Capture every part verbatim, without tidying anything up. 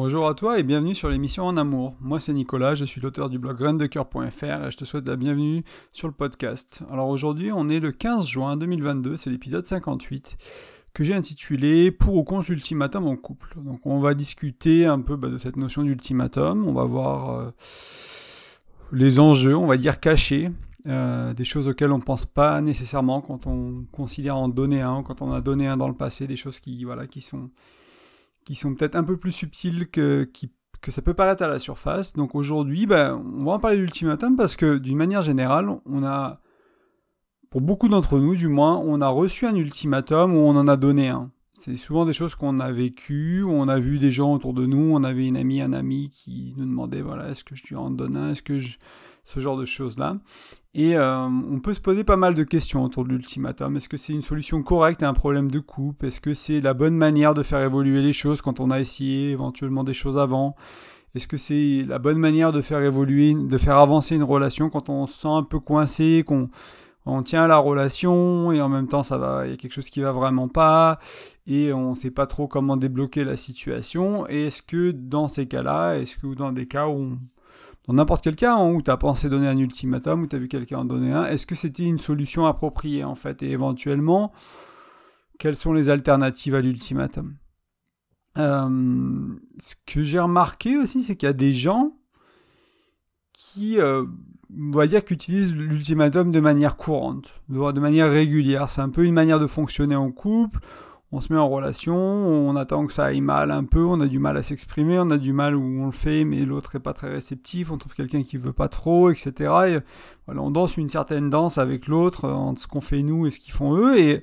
Bonjour à toi et bienvenue sur l'émission En Amour. Moi c'est Nicolas, je suis l'auteur du blog graine de coeur point f r et je te souhaite la bienvenue sur le podcast. Alors aujourd'hui on est le quinze juin deux mille vingt-deux, c'est l'épisode cinquante-huit que j'ai intitulé « Pour ou contre l'ultimatum en couple ». Donc on va discuter un peu bah, de cette notion d'ultimatum, on va voir euh, les enjeux, on va dire cachés, euh, des choses auxquelles on ne pense pas nécessairement quand on considère en donner un, quand on a donné un dans le passé, des choses qui, voilà, qui sont... qui sont peut-être un peu plus subtiles que, qui, que ça peut paraître à la surface. Donc aujourd'hui, ben, on va en parler d'ultimatum parce que d'une manière générale, on a, pour beaucoup d'entre nous du moins, on a reçu un ultimatum ou on en a donné un. C'est souvent des choses qu'on a vécues, on a vu des gens autour de nous, on avait une amie, un ami qui nous demandait, voilà, est-ce que je lui en donne un, est-ce que je... ce genre de choses-là. Et euh, on peut se poser pas mal de questions autour de l'ultimatum. Est-ce que c'est une solution correcte à un problème de couple? Est-ce que c'est la bonne manière de faire évoluer les choses quand on a essayé éventuellement des choses avant? Est-ce que c'est la bonne manière de faire évoluer, de faire avancer une relation quand on se sent un peu coincé, qu'on on tient à la relation et en même temps ça va, il y a quelque chose qui va vraiment pas et on sait pas trop comment débloquer la situation? Et est-ce que dans ces cas-là, est-ce que dans des cas où on dans n'importe quel cas, hein, où tu as pensé donner un ultimatum, où tu as vu quelqu'un en donner un, est-ce que c'était une solution appropriée en fait? Et éventuellement, quelles sont les alternatives à l'ultimatum? euh, Ce que j'ai remarqué aussi, c'est qu'il y a des gens qui, euh, on va dire, qu'utilisent l'ultimatum de manière courante, de manière régulière. C'est un peu une manière de fonctionner en couple. On se met en relation, on attend que ça aille mal un peu, on a du mal à s'exprimer, on a du mal où on le fait, mais l'autre n'est pas très réceptif, on trouve quelqu'un qui ne veut pas trop, et cetera. Et voilà, on danse une certaine danse avec l'autre, entre ce qu'on fait nous et ce qu'ils font eux, et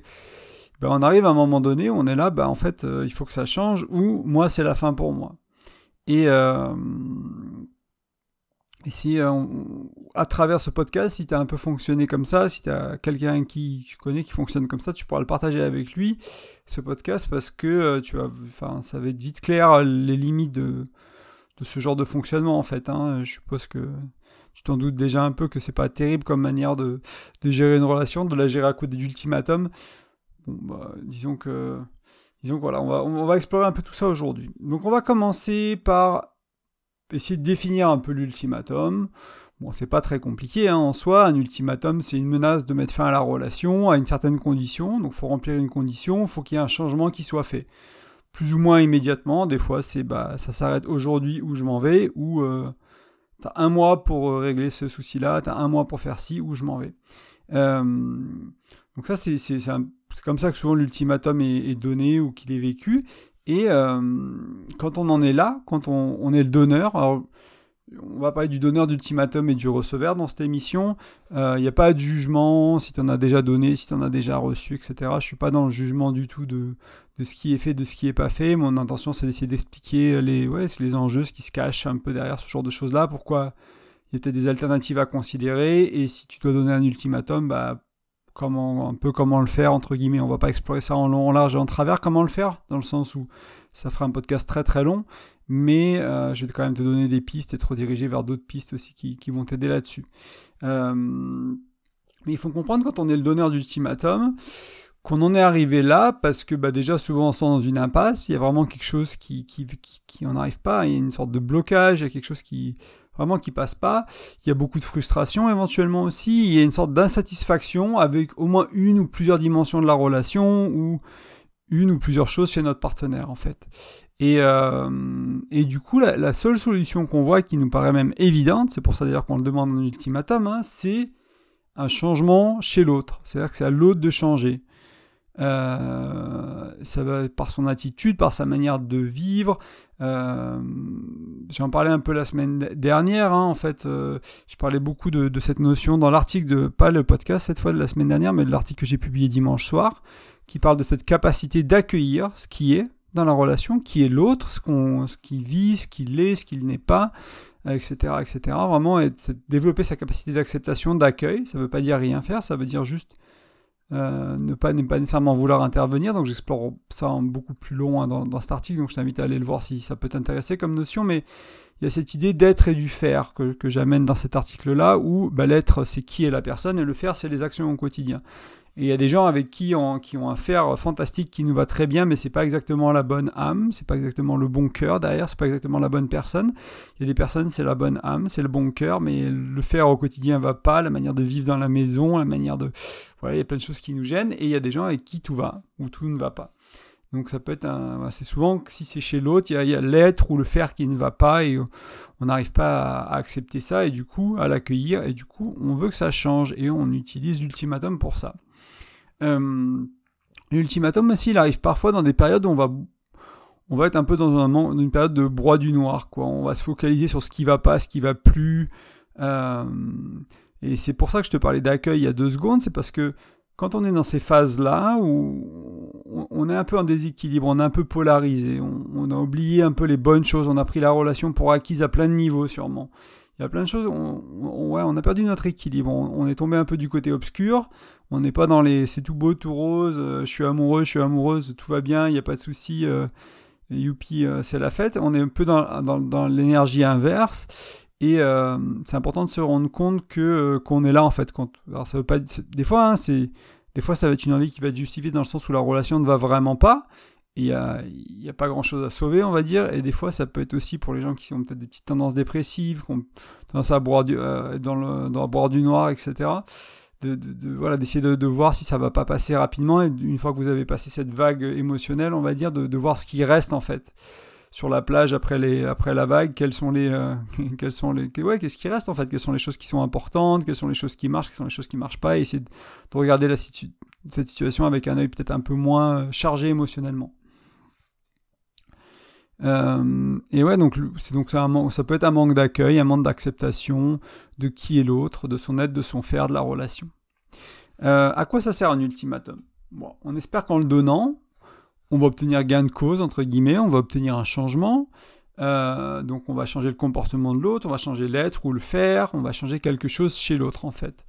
ben, on arrive à un moment donné, on est là, ben, en fait, euh, il faut que ça change, ou moi, c'est la fin pour moi. Et, euh, et si, euh, on, à travers ce podcast, si tu as un peu fonctionné comme ça, si tu as quelqu'un qui tu connais qui fonctionne comme ça, tu pourras le partager avec lui, ce podcast, parce que euh, tu vas, enfin, ça va être vite clair les limites de, de ce genre de fonctionnement, en fait. Hein. Je suppose que tu t'en doutes déjà un peu que c'est pas terrible comme manière de, de gérer une relation, de la gérer à coup d'ultimatum. Bon, bah, disons que, disons que voilà, on va, on va explorer un peu tout ça aujourd'hui. Donc, on va commencer par essayer de définir un peu l'ultimatum. Bon, c'est pas très compliqué, hein, en soi. Un ultimatum, c'est une menace de mettre fin à la relation, à une certaine condition. Donc, il faut remplir une condition, il faut qu'il y ait un changement qui soit fait. Plus ou moins immédiatement. Des fois, c'est bah, ça s'arrête aujourd'hui où je m'en vais, ou euh, t'as un mois pour euh, régler ce souci-là, t'as un mois pour faire ci, où je m'en vais. Euh, donc, ça, c'est, c'est, c'est, un, c'est comme ça que souvent l'ultimatum est, est donné ou qu'il est vécu. Et euh, quand on en est là, quand on, on est le donneur... Alors, on va parler du donneur d'ultimatum et du receveur dans cette émission. Il euh, n'y a pas de jugement si tu en as déjà donné, si tu en as déjà reçu, et cetera. Je ne suis pas dans le jugement du tout de, de ce qui est fait, de ce qui n'est pas fait. Mon intention, c'est d'essayer d'expliquer les, ouais, c'est les enjeux, ce qui se cache un peu derrière ce genre de choses-là. Pourquoi il y a peut-être des alternatives à considérer. Et si tu dois donner un ultimatum, bah, comment, un peu comment le faire, entre guillemets. On ne va pas explorer ça en long, en large et en travers. Comment le faire, dans le sens où ça fera un podcast très très long. Mais euh, je vais quand même te donner des pistes et te rediriger vers d'autres pistes aussi qui, qui vont t'aider là-dessus. Euh, mais il faut comprendre, quand on est le donneur d'ultimatum, qu'on en est arrivé là parce que bah, déjà souvent on se sent dans une impasse, il y a vraiment quelque chose qui, qui, qui, qui en arrive pas, il y a une sorte de blocage, il y a quelque chose qui vraiment qui passe pas, il y a beaucoup de frustration éventuellement aussi, il y a une sorte d'insatisfaction avec au moins une ou plusieurs dimensions de la relation ou une ou plusieurs choses chez notre partenaire en fait. Et, euh, et du coup, la, la seule solution qu'on voit, qui nous paraît même évidente, c'est pour ça d'ailleurs qu'on le demande en ultimatum, hein, c'est un changement chez l'autre. C'est-à-dire que c'est à l'autre de changer. Euh, ça va par son attitude, par sa manière de vivre. Euh, j'en parlais un peu la semaine dernière, hein, en fait. Euh, je parlais beaucoup de, de cette notion dans l'article, de pas le podcast cette fois de la semaine dernière, mais de l'article que j'ai publié dimanche soir, qui parle de cette capacité d'accueillir ce qui est dans la relation, qui est l'autre, ce qu'on, ce qu'il vit, ce qu'il est, ce qu'il n'est pas, et cetera, et cetera. Vraiment, être, développer sa capacité d'acceptation, d'accueil. Ça ne veut pas dire rien faire, ça veut dire juste euh, ne pas, ne pas nécessairement vouloir intervenir. Donc j'explore ça en beaucoup plus long hein, dans, dans cet article, donc je t'invite à aller le voir si ça peut t'intéresser comme notion, mais il y a cette idée d'être et du faire que, que j'amène dans cet article-là, où bah, l'être, c'est qui est la personne, et le faire, c'est les actions au quotidien. Et il y a des gens avec qui, on, qui ont un fer fantastique qui nous va très bien, mais c'est pas exactement la bonne âme, c'est pas exactement le bon cœur derrière, c'est pas exactement la bonne personne. Il y a des personnes, c'est la bonne âme, c'est le bon cœur, mais le fer au quotidien va pas, la manière de vivre dans la maison, la manière de... Voilà, il y a plein de choses qui nous gênent, et il y a des gens avec qui tout va, ou tout ne va pas. Donc ça peut être un... C'est souvent, si c'est chez l'autre, il y a, il y a l'être ou le faire qui ne va pas, et on n'arrive pas à, à accepter ça, et du coup, à l'accueillir, et du coup, on veut que ça change, et on utilise l'ultimatum pour ça. Euh, l'ultimatum aussi, il arrive parfois dans des périodes où on va, on va être un peu dans un, une période de broie du noir, quoi. On va se focaliser sur ce qui va pas, ce qui va plus. Euh, et c'est pour ça que je te parlais d'accueil il y a deux secondes, c'est parce que quand on est dans ces phases-là, où on est un peu en déséquilibre, on est un peu polarisé, on, on a oublié un peu les bonnes choses, on a pris la relation pour acquise à plein de niveaux sûrement. Il y a plein de choses, on, on, ouais, on a perdu notre équilibre, on, on est tombé un peu du côté obscur, on n'est pas dans les « c'est tout beau, tout rose, euh, je suis amoureux, je suis amoureuse, tout va bien, il n'y a pas de souci, euh, youpi, euh, c'est la fête », on est un peu dans, dans, dans l'énergie inverse, et euh, c'est important de se rendre compte que, euh, qu'on est là en fait. Quand, alors ça veut pas, des fois, hein, c'est, des fois ça va être une envie qui va être justifiée dans le sens où la relation ne va vraiment pas, il n'y a, a pas grand-chose à sauver, on va dire, et des fois, ça peut être aussi pour les gens qui ont peut-être des petites tendances dépressives, qui ont tendance à boire du, euh, dans le, dans boire du noir, et cetera, de, de, de, voilà, d'essayer de, de voir si ça ne va pas passer rapidement, et une fois que vous avez passé cette vague émotionnelle, on va dire, de, de voir ce qui reste, en fait, sur la plage, après, les, après la vague, quelles sont les, euh, quelles sont les, ouais, qu'est-ce qui reste, en fait, quelles sont les choses qui sont importantes, quelles sont les choses qui marchent, quelles sont les choses qui ne marchent pas, et essayer de, de regarder la situ- cette situation avec un œil peut-être un peu moins chargé émotionnellement. Euh, et ouais, donc, c'est, donc ça, un, ça peut être un manque d'accueil, un manque d'acceptation de qui est l'autre, de son être, de son faire, de la relation. Euh, à quoi ça sert un ultimatum ? Bon, on espère qu'en le donnant, on va obtenir gain de cause, entre guillemets, on va obtenir un changement. Euh, donc on va changer le comportement de l'autre, on va changer l'être ou le faire, on va changer quelque chose chez l'autre en fait.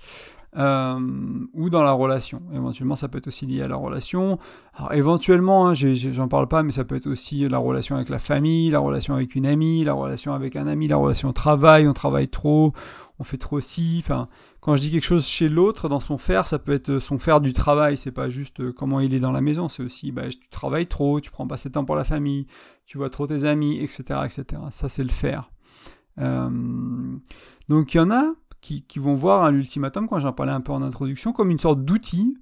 Euh, ou dans la relation. Éventuellement, ça peut être aussi lié à la relation. Alors, éventuellement, hein, j'ai, j'ai, j'en parle pas, mais ça peut être aussi la relation avec la famille, la relation avec une amie, la relation avec un ami, la relation au travail, on travaille trop, on fait trop ci. Enfin, quand je dis quelque chose chez l'autre, dans son faire, ça peut être son faire du travail. C'est pas juste comment il est dans la maison, c'est aussi bah, tu travailles trop, tu prends pas assez de temps pour la famille, tu vois trop tes amis, et cetera, et cetera. Ça, c'est le faire. Euh, donc, il y en a Qui, qui vont voir hein, l'ultimatum, quand j'en parlais un peu en introduction, comme une sorte d'outil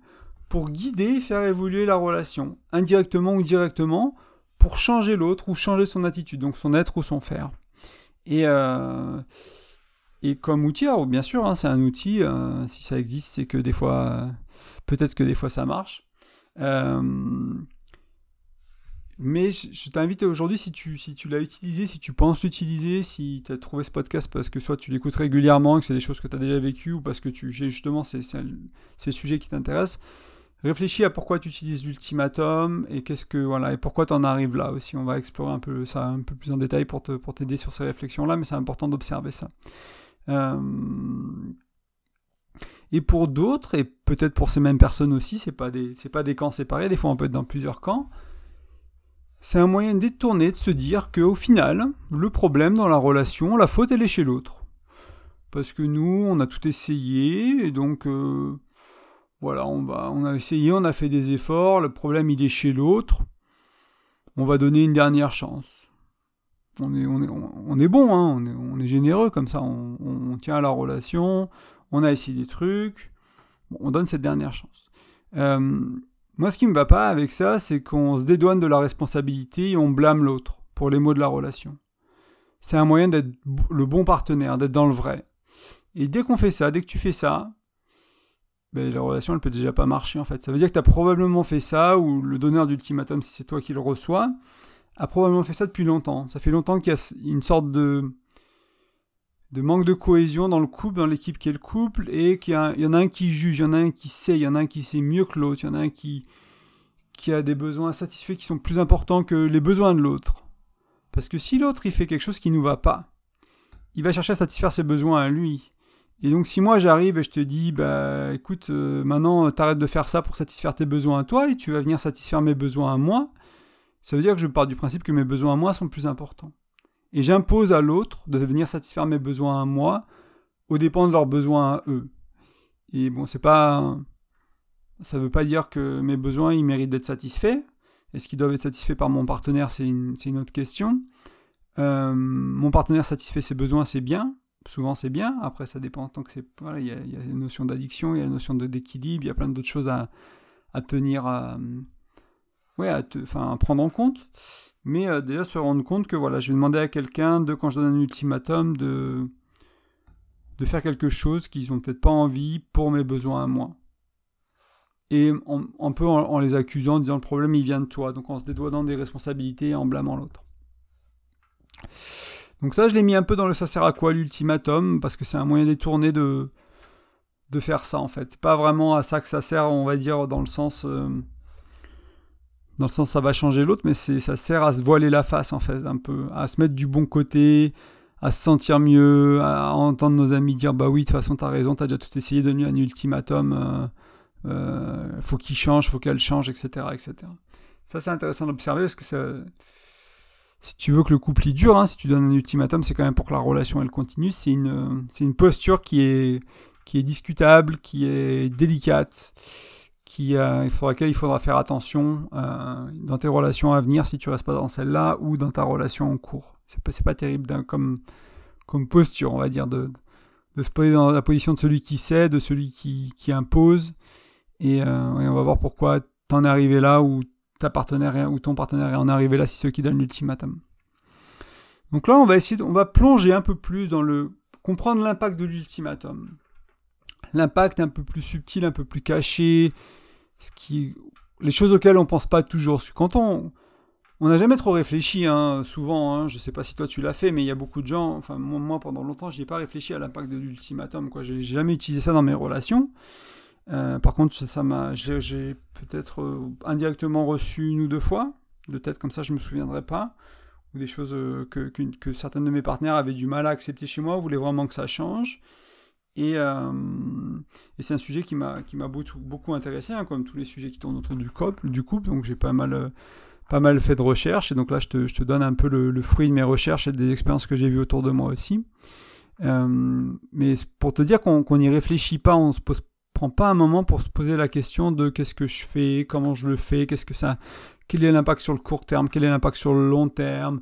pour guider et faire évoluer la relation, indirectement ou directement, pour changer l'autre ou changer son attitude, donc son être ou son faire. Et, euh, et comme outil, alors, bien sûr, hein, c'est un outil, euh, si ça existe, c'est que des fois, euh, peut-être que des fois ça marche. Euh, Mais je t'invite aujourd'hui, si tu, si tu l'as utilisé, si tu penses l'utiliser, si tu as trouvé ce podcast parce que soit tu l'écoutes régulièrement, que c'est des choses que tu as déjà vécues, ou parce que tu, justement c'est, c'est, c'est le sujet qui t'intéresse, réfléchis à pourquoi tu utilises l'ultimatum et, qu'est-ce que, voilà, et pourquoi tu en arrives là aussi. On va explorer un peu ça un peu plus en détail pour, te, pour t'aider sur ces réflexions-là, mais c'est important d'observer ça. Euh... Et pour d'autres, et peut-être pour ces mêmes personnes aussi, c'est pas des, c'est pas des camps séparés, des fois on peut être dans plusieurs camps, c'est un moyen détourné de se dire qu'au final, le problème dans la relation, la faute, elle est chez l'autre. Parce que nous, on a tout essayé, et donc, euh, voilà, on, va, on a essayé, on a fait des efforts, le problème, il est chez l'autre. On va donner une dernière chance. On est, on est, on est bon, hein, on, est, on est généreux comme ça, on, on, on tient à la relation, on a essayé des trucs, bon, on donne cette dernière chance. Euh, Moi, ce qui ne me va pas avec ça, c'est qu'on se dédouane de la responsabilité et on blâme l'autre pour les maux de la relation. C'est un moyen d'être le bon partenaire, d'être dans le vrai. Et dès qu'on fait ça, dès que tu fais ça, ben, la relation, elle peut déjà pas marcher, en fait. Ça veut dire que tu as probablement fait ça, ou le donneur d'ultimatum, si c'est toi qui le reçois, a probablement fait ça depuis longtemps. Ça fait longtemps qu'il y a une sorte de... de manque de cohésion dans le couple, dans l'équipe qui est le couple, et qu'il y, a, il y en a un qui juge, il y en a un qui sait, il y en a un qui sait mieux que l'autre, il y en a un qui, qui a des besoins satisfaits qui sont plus importants que les besoins de l'autre. Parce que si l'autre, il fait quelque chose qui ne nous va pas, il va chercher à satisfaire ses besoins à lui. Et donc si moi j'arrive et je te dis, bah écoute, euh, maintenant t'arrêtes de faire ça pour satisfaire tes besoins à toi, et tu vas venir satisfaire mes besoins à moi, ça veut dire que je pars du principe que mes besoins à moi sont plus importants. Et j'impose à l'autre de venir satisfaire mes besoins à moi, aux dépens de leurs besoins à eux. Et bon, c'est pas... Ça ne veut pas dire que mes besoins, ils méritent d'être satisfaits. Est-ce qu'ils doivent être satisfaits par mon partenaire, c'est une, c'est une autre question. Euh, mon partenaire satisfait ses besoins, c'est bien. Souvent, c'est bien. Après, ça dépend. Tant que c'est, voilà, y a, y a une notion d'addiction, il y a une notion de, d'équilibre, il y a plein d'autres choses à, à tenir, à, ouais, à, te, à prendre en compte. Mais euh, déjà, se rendre compte que voilà, je vais demander à quelqu'un, de, quand je donne un ultimatum, de, de faire quelque chose qu'ils n'ont peut-être pas envie pour mes besoins à moi. Et en, un peu en, en les accusant, en disant le problème, il vient de toi. Donc, en se dédouanant des responsabilités et en blâmant l'autre. Donc ça, je l'ai mis un peu dans le « ça sert à quoi l'ultimatum ?» parce que c'est un moyen détourné de, de faire ça, en fait. C'est pas vraiment à ça que ça sert, on va dire, dans le sens... Euh, dans le sens, ça va changer l'autre, mais c'est, ça sert à se voiler la face, en fait, un peu. À se mettre du bon côté, à se sentir mieux, à entendre nos amis dire « bah oui, de toute façon, t'as raison, t'as déjà tout essayé, donne-lui un ultimatum, euh, euh, faut qu'il change, faut qu'elle change, et cetera et cetera » Ça, c'est intéressant d'observer, parce que ça... Si tu veux que le couple y dure, hein, si tu donnes un ultimatum, c'est quand même pour que la relation elle continue. C'est une, c'est une posture qui est, qui est discutable, qui est délicate, qui, euh, à laquelle il faudra faire attention euh, dans tes relations à venir si tu ne restes pas dans celle-là ou dans ta relation en cours. C'est pas, c'est pas terrible d'un, comme, comme posture, on va dire, de, de se poser dans la position de celui qui sait, de celui qui, qui impose. Et, euh, et on va voir pourquoi t'en es arrivé là où ta partenaire ou ton partenaire est en arrivé là, si ceux qui donnent l'ultimatum. Donc là, on va essayer, de, on va plonger un peu plus dans le comprendre l'impact de l'ultimatum, l'impact un peu plus subtil, un peu plus caché, ce qui, les choses auxquelles on pense pas toujours. Quand on, on n'a jamais trop réfléchi, hein, souvent. Hein, je sais pas si toi tu l'as fait, mais il y a beaucoup de gens. Enfin, moi pendant longtemps, j'y ai pas réfléchi à l'impact de l'ultimatum. Quoi, j'ai jamais utilisé ça dans mes relations. Euh, par contre, ça, ça m'a, j'ai, j'ai peut-être euh, indirectement reçu une ou deux fois, de tête comme ça, je ne me souviendrai pas, ou des choses euh, que, que, que certaines de mes partenaires avaient du mal à accepter chez moi, voulaient vraiment que ça change. Et, euh, et c'est un sujet qui m'a, qui m'a beaucoup, beaucoup intéressé, hein, comme tous les sujets qui tournent autour du couple, du couple donc j'ai pas mal, euh, pas mal fait de recherches, et donc là je te, je te donne un peu le, le fruit de mes recherches et des expériences que j'ai vues autour de moi aussi. Euh, mais pour te dire qu'on n'y réfléchit pas, on se pose prend pas un moment pour se poser la question de qu'est-ce que je fais, comment je le fais, qu'est-ce que ça, quel est l'impact sur le court terme, quel est l'impact sur le long terme,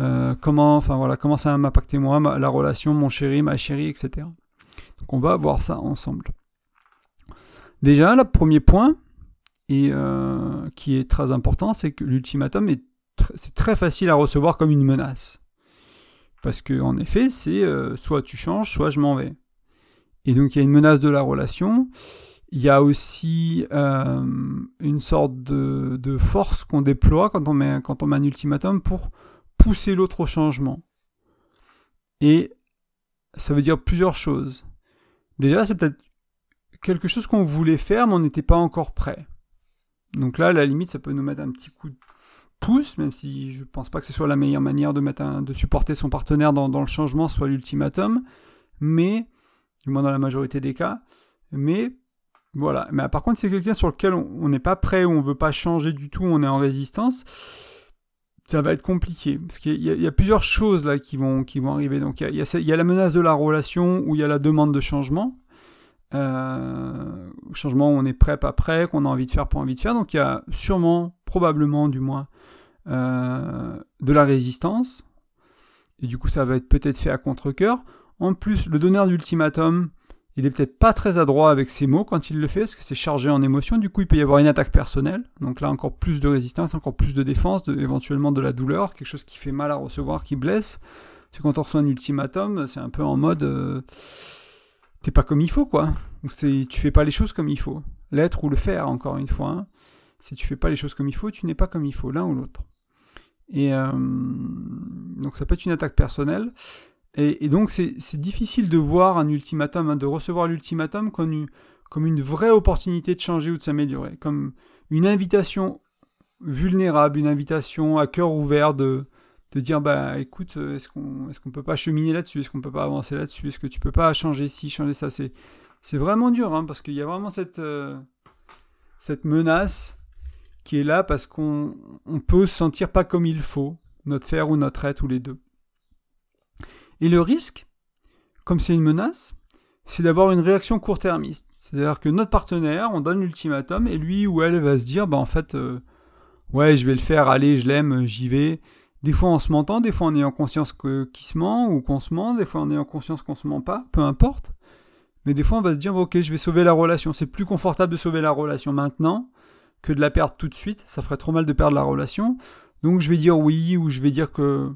euh, comment, enfin voilà, comment ça va m'impacter moi, ma, la relation, mon chéri, ma chérie, et cetera. Donc on va voir ça ensemble. Déjà, le premier point et euh, qui est très important, c'est que l'ultimatum est tr- c'est très facile à recevoir comme une menace, parce que en effet, c'est euh, soit tu changes, soit je m'en vais. Et donc, il y a une menace de la relation. Il y a aussi euh, une sorte de, de force qu'on déploie quand on, met, quand on met un ultimatum pour pousser l'autre au changement. Et ça veut dire plusieurs choses. Déjà, c'est peut-être quelque chose qu'on voulait faire, mais on n'était pas encore prêt. Donc là, à la limite, ça peut nous mettre un petit coup de pouce, même si je ne pense pas que ce soit la meilleure manière de, mettre un, de supporter son partenaire dans, dans le changement, soit l'ultimatum. Mais... du moins dans la majorité des cas, mais voilà. Mais par contre, c'est quelqu'un sur lequel on n'est pas prêt, on ne veut pas changer du tout, on est en résistance, ça va être compliqué, parce qu'il y a, il y a plusieurs choses là qui vont, qui vont arriver. Donc il y, a, il y a la menace de la relation, où il y a la demande de changement, euh, changement où on est prêt, pas prêt, qu'on a envie de faire, pas envie de faire, donc il y a sûrement, probablement du moins, euh, de la résistance, et du coup ça va être peut-être fait à contre-cœur. En plus, le donneur d'ultimatum, il n'est peut-être pas très adroit avec ses mots quand il le fait, parce que c'est chargé en émotion, du coup il peut y avoir une attaque personnelle, donc là encore plus de résistance, encore plus de défense, de, éventuellement de la douleur, quelque chose qui fait mal à recevoir, qui blesse. Parce que quand on reçoit un ultimatum, c'est un peu en mode euh, « t'es pas comme il faut », quoi. Ou c'est « tu fais pas les choses comme il faut ». L'être ou le faire, encore une fois. Hein. Si tu fais pas les choses comme il faut, tu n'es pas comme il faut, l'un ou l'autre. Et euh, donc ça peut être une attaque personnelle. Et, et donc, c'est, c'est difficile de voir un ultimatum, hein, de recevoir l'ultimatum comme une, comme une vraie opportunité de changer ou de s'améliorer, comme une invitation vulnérable, une invitation à cœur ouvert de, de dire, bah, écoute, est-ce qu'on est-ce qu'on peut pas cheminer là-dessus, est-ce qu'on peut pas avancer là-dessus, est-ce que tu peux pas changer ci, changer ça. C'est, c'est vraiment dur, hein, parce qu'il y a vraiment cette, euh, cette menace qui est là parce qu'on on peut se sentir pas comme il faut, notre faire ou notre être, ou les deux. Et le risque, comme c'est une menace, c'est d'avoir une réaction court-termiste. C'est-à-dire que notre partenaire, on donne l'ultimatum et lui ou elle va se dire, bah en fait, euh, ouais, je vais le faire, allez, je l'aime, j'y vais. Des fois en se mentant, des fois en ayant conscience que, qu'il se ment ou qu'on se ment, des fois en ayant conscience qu'on se ment pas, peu importe. Mais des fois on va se dire, bah, ok, je vais sauver la relation. C'est plus confortable de sauver la relation maintenant que de la perdre tout de suite. Ça ferait trop mal de perdre la relation. Donc je vais dire oui ou je vais dire que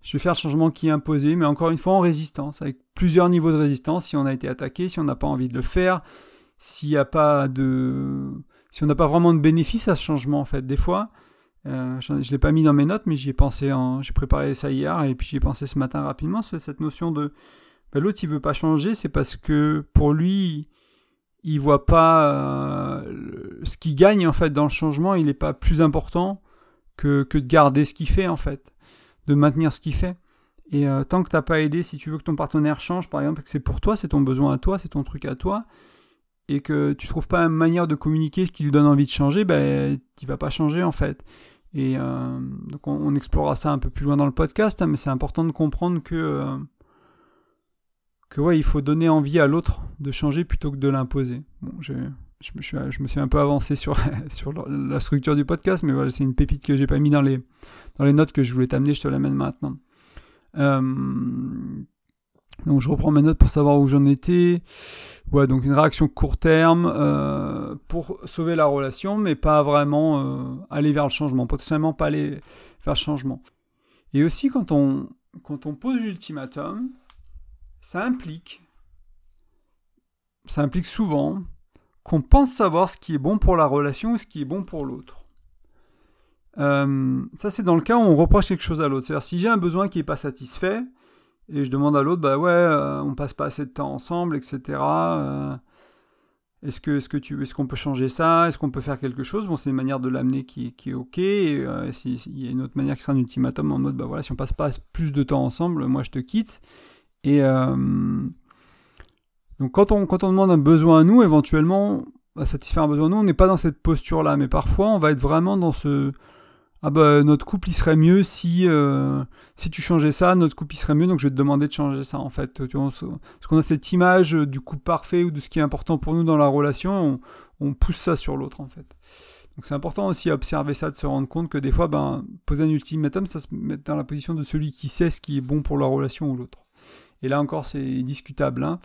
je vais faire le changement qui est imposé, mais encore une fois en résistance, avec plusieurs niveaux de résistance, si on a été attaqué, si on n'a pas envie de le faire, s'il y a pas de... si on n'a pas vraiment de bénéfice à ce changement en fait. Des fois, euh, je ne l'ai pas mis dans mes notes, mais j'y ai pensé, en... j'ai préparé ça hier et puis j'y ai pensé ce matin rapidement, cette notion de ben, l'autre il veut pas changer, c'est parce que pour lui, il voit pas euh, ce qu'il gagne en fait dans le changement, il n'est pas plus important que, que de garder ce qu'il fait en fait. De maintenir ce qu'il fait. Et euh, tant que t'as pas aidé, si tu veux que ton partenaire change, par exemple, que c'est pour toi, c'est ton besoin à toi, c'est ton truc à toi, et que tu trouves pas une manière de communiquer qui lui donne envie de changer, ben, il va pas changer, en fait. Et euh, donc, on, on explorera ça un peu plus loin dans le podcast, hein, mais c'est important de comprendre que, euh, que ouais, il faut donner envie à l'autre de changer plutôt que de l'imposer. Bon, je, je, je, je me suis un peu avancé sur, sur la structure du podcast, mais voilà, c'est une pépite que j'ai pas mis dans les... Dans les notes que je voulais t'amener, je te l'amène maintenant. Euh, donc je reprends mes notes pour savoir où j'en étais. Ouais, donc une réaction court terme euh, pour sauver la relation, mais pas vraiment euh, aller vers le changement, potentiellement pas aller vers le changement. Et aussi quand on, quand on pose l'ultimatum, ça implique, ça implique souvent qu'on pense savoir ce qui est bon pour la relation ou ce qui est bon pour l'autre. Euh, ça c'est dans le cas où on reproche quelque chose à l'autre. C'est-à-dire si j'ai un besoin qui n'est pas satisfait et je demande à l'autre, bah ouais, euh, on passe pas assez de temps ensemble, et cetera. Euh, est-ce que, est-ce que tu, est-ce qu'on peut changer ça ? Est-ce qu'on peut faire quelque chose ? Bon, c'est une manière de l'amener qui, qui est ok. Et, euh, si, si, il y a une autre manière qui sera un ultimatum en mode, bah voilà, si on passe pas plus de temps ensemble, moi je te quitte. Et euh, donc quand on, quand on demande un besoin à nous, éventuellement, à satisfaire un besoin à nous, on n'est pas dans cette posture-là. Mais parfois, on va être vraiment dans ce ah bah notre couple il serait mieux si euh, si tu changeais ça, notre couple il serait mieux, donc je vais te demander de changer ça en fait. Tu vois, parce qu'on a cette image du couple parfait ou de ce qui est important pour nous dans la relation, on, on pousse ça sur l'autre en fait. Donc c'est important aussi à observer ça, de se rendre compte que des fois, ben poser un ultimatum, ça se met dans la position de celui qui sait ce qui est bon pour la relation ou l'autre. Et là encore, c'est discutable, hein.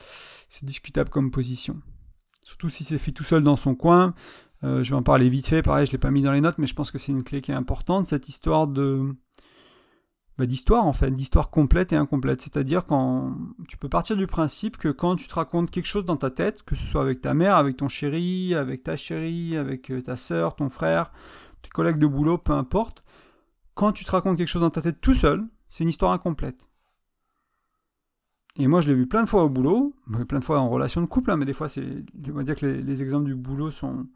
C'est discutable comme position. Surtout si c'est fait tout seul dans son coin. Euh, je vais en parler vite fait, pareil, je ne l'ai pas mis dans les notes, mais je pense que c'est une clé qui est importante, cette histoire de... Bah, d'histoire, en fait, d'histoire complète et incomplète. C'est-à-dire quand tu peux partir du principe que quand tu te racontes quelque chose dans ta tête, que ce soit avec ta mère, avec ton chéri, avec ta chérie, avec ta sœur, ton frère, tes collègues de boulot, peu importe, quand tu te racontes quelque chose dans ta tête tout seul, c'est une histoire incomplète. Et moi, je l'ai vu plein de fois au boulot, plein de fois en relation de couple, hein, mais des fois, c'est... on va dire que les, les exemples du boulot sont...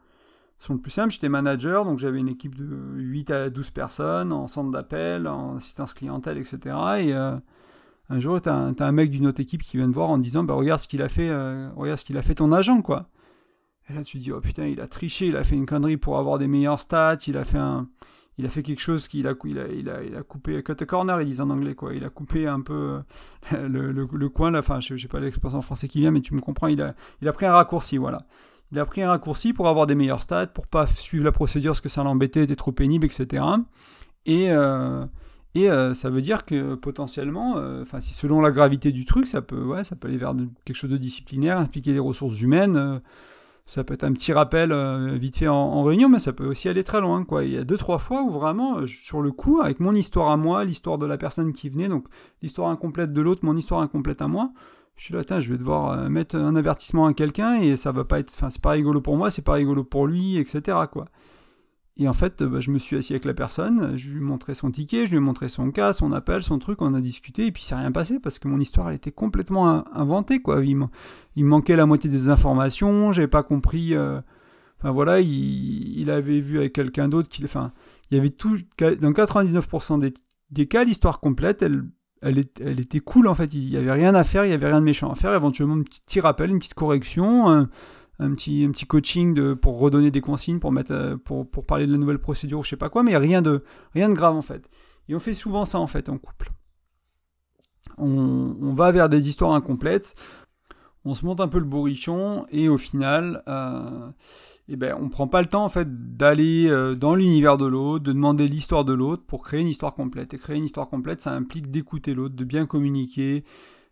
sont le plus simples. J'étais manager, donc j'avais une équipe de huit à douze personnes, en centre d'appel, en assistance clientèle, et cetera. Et euh, un jour, t'as un, t'as un mec d'une autre équipe qui vient te voir en te disant bah, « Regarde ce qu'il a fait, euh, regarde ce qu'il a fait ton agent, quoi !» Et là, tu te dis « Oh putain, il a triché, il a fait une connerie pour avoir des meilleurs stats, il a fait, un, il a fait quelque chose qu'il a, il a, il a, il a coupé « cut a corner », ils disent en anglais, quoi. Il a coupé un peu euh, le, le, le coin, là. Enfin, je n'ai pas l'expression en français qui vient, mais tu me comprends, il a, il a pris un raccourci, voilà. Il a pris un raccourci pour avoir des meilleurs stats, pour pas suivre la procédure parce que ça l'embêtait, était trop pénible, et cetera. Et, euh, et euh, ça veut dire que potentiellement, euh, si selon la gravité du truc, ça peut, ouais, ça peut aller vers de, quelque chose de disciplinaire, impliquer les ressources humaines. Euh, ça peut être un petit rappel euh, vite fait en, en réunion, mais ça peut aussi aller très loin, quoi. Il y a deux, trois fois où vraiment, euh, sur le coup, avec mon histoire à moi, l'histoire de la personne qui venait, donc l'histoire incomplète de l'autre, mon histoire incomplète à moi, je suis là, tiens, je vais devoir mettre un avertissement à quelqu'un et ça va pas être, enfin, c'est pas rigolo pour moi, c'est pas rigolo pour lui, et cetera, quoi. Et en fait, bah, je me suis assis avec la personne, je lui ai montré son ticket, je lui ai montré son cas, son appel, son truc, on a discuté et puis ça n'a rien passé parce que mon histoire, elle était complètement inventée, quoi. Il, m- il me manquait la moitié des informations, j'avais pas compris. Euh... Enfin voilà, il, il avait vu avec quelqu'un d'autre qu'il, enfin, il y avait tout. Dans quatre-vingt-dix-neuf pour cent des, des cas, l'histoire complète, elle. Elle, est, elle était cool en fait, il n'y avait rien à faire, il n'y avait rien de méchant à faire, éventuellement un petit, petit rappel, une petite correction, un, un, petit, un petit coaching de, pour redonner des consignes, pour, mettre, pour, pour parler de la nouvelle procédure ou je sais pas quoi, mais rien de, rien de grave en fait. Et on fait souvent ça en fait en couple. On, on va vers des histoires incomplètes, on se monte un peu le bourrichon et au final, euh, eh ben, on ne prend pas le temps en fait, d'aller euh, dans l'univers de l'autre, de demander l'histoire de l'autre pour créer une histoire complète. Et créer une histoire complète, ça implique d'écouter l'autre, de bien communiquer,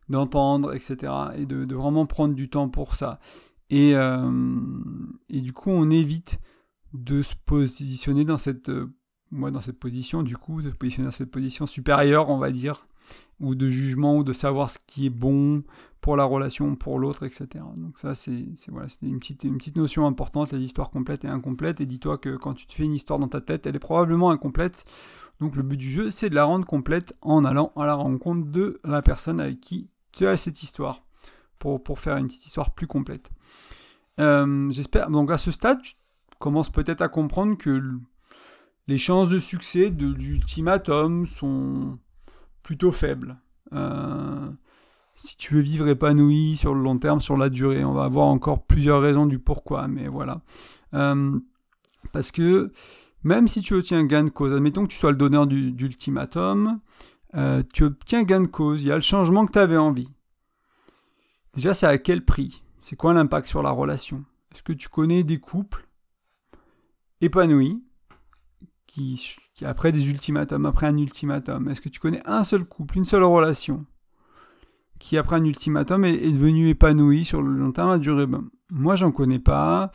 d'entendre, et cetera. Et de, de vraiment prendre du temps pour ça. Et, euh, et du coup, on évite de se positionner dans cette, euh, moi, dans cette position, du coup, de se positionner dans cette position supérieure, on va dire, ou de jugement, ou de savoir ce qui est bon pour la relation, pour l'autre, et cetera. Donc ça, c'est, c'est, voilà, c'est une petite, une petite notion importante, les histoires complètes et incomplètes, et dis-toi que quand tu te fais une histoire dans ta tête, elle est probablement incomplète, donc le but du jeu, c'est de la rendre complète en allant à la rencontre de la personne avec qui tu as cette histoire, pour, pour faire une petite histoire plus complète. Euh, j'espère, donc à ce stade, tu commences peut-être à comprendre que les chances de succès de l'ultimatum sont plutôt faible. Euh, si tu veux vivre épanoui sur le long terme, sur la durée, on va avoir encore plusieurs raisons du pourquoi, mais voilà. Euh, parce que même si tu obtiens gain de cause, admettons que tu sois le donneur du, d'ultimatum, euh, tu obtiens gain de cause, il y a le changement que tu avais envie. Déjà, c'est à quel prix ? C'est quoi l'impact sur la relation ? Est-ce que tu connais des couples épanouis qui, qui après des ultimatums, après un ultimatum. Est-ce que tu connais un seul couple, une seule relation qui après un ultimatum est, est devenu épanoui sur le long terme à durer? Ben, moi, j'en connais pas.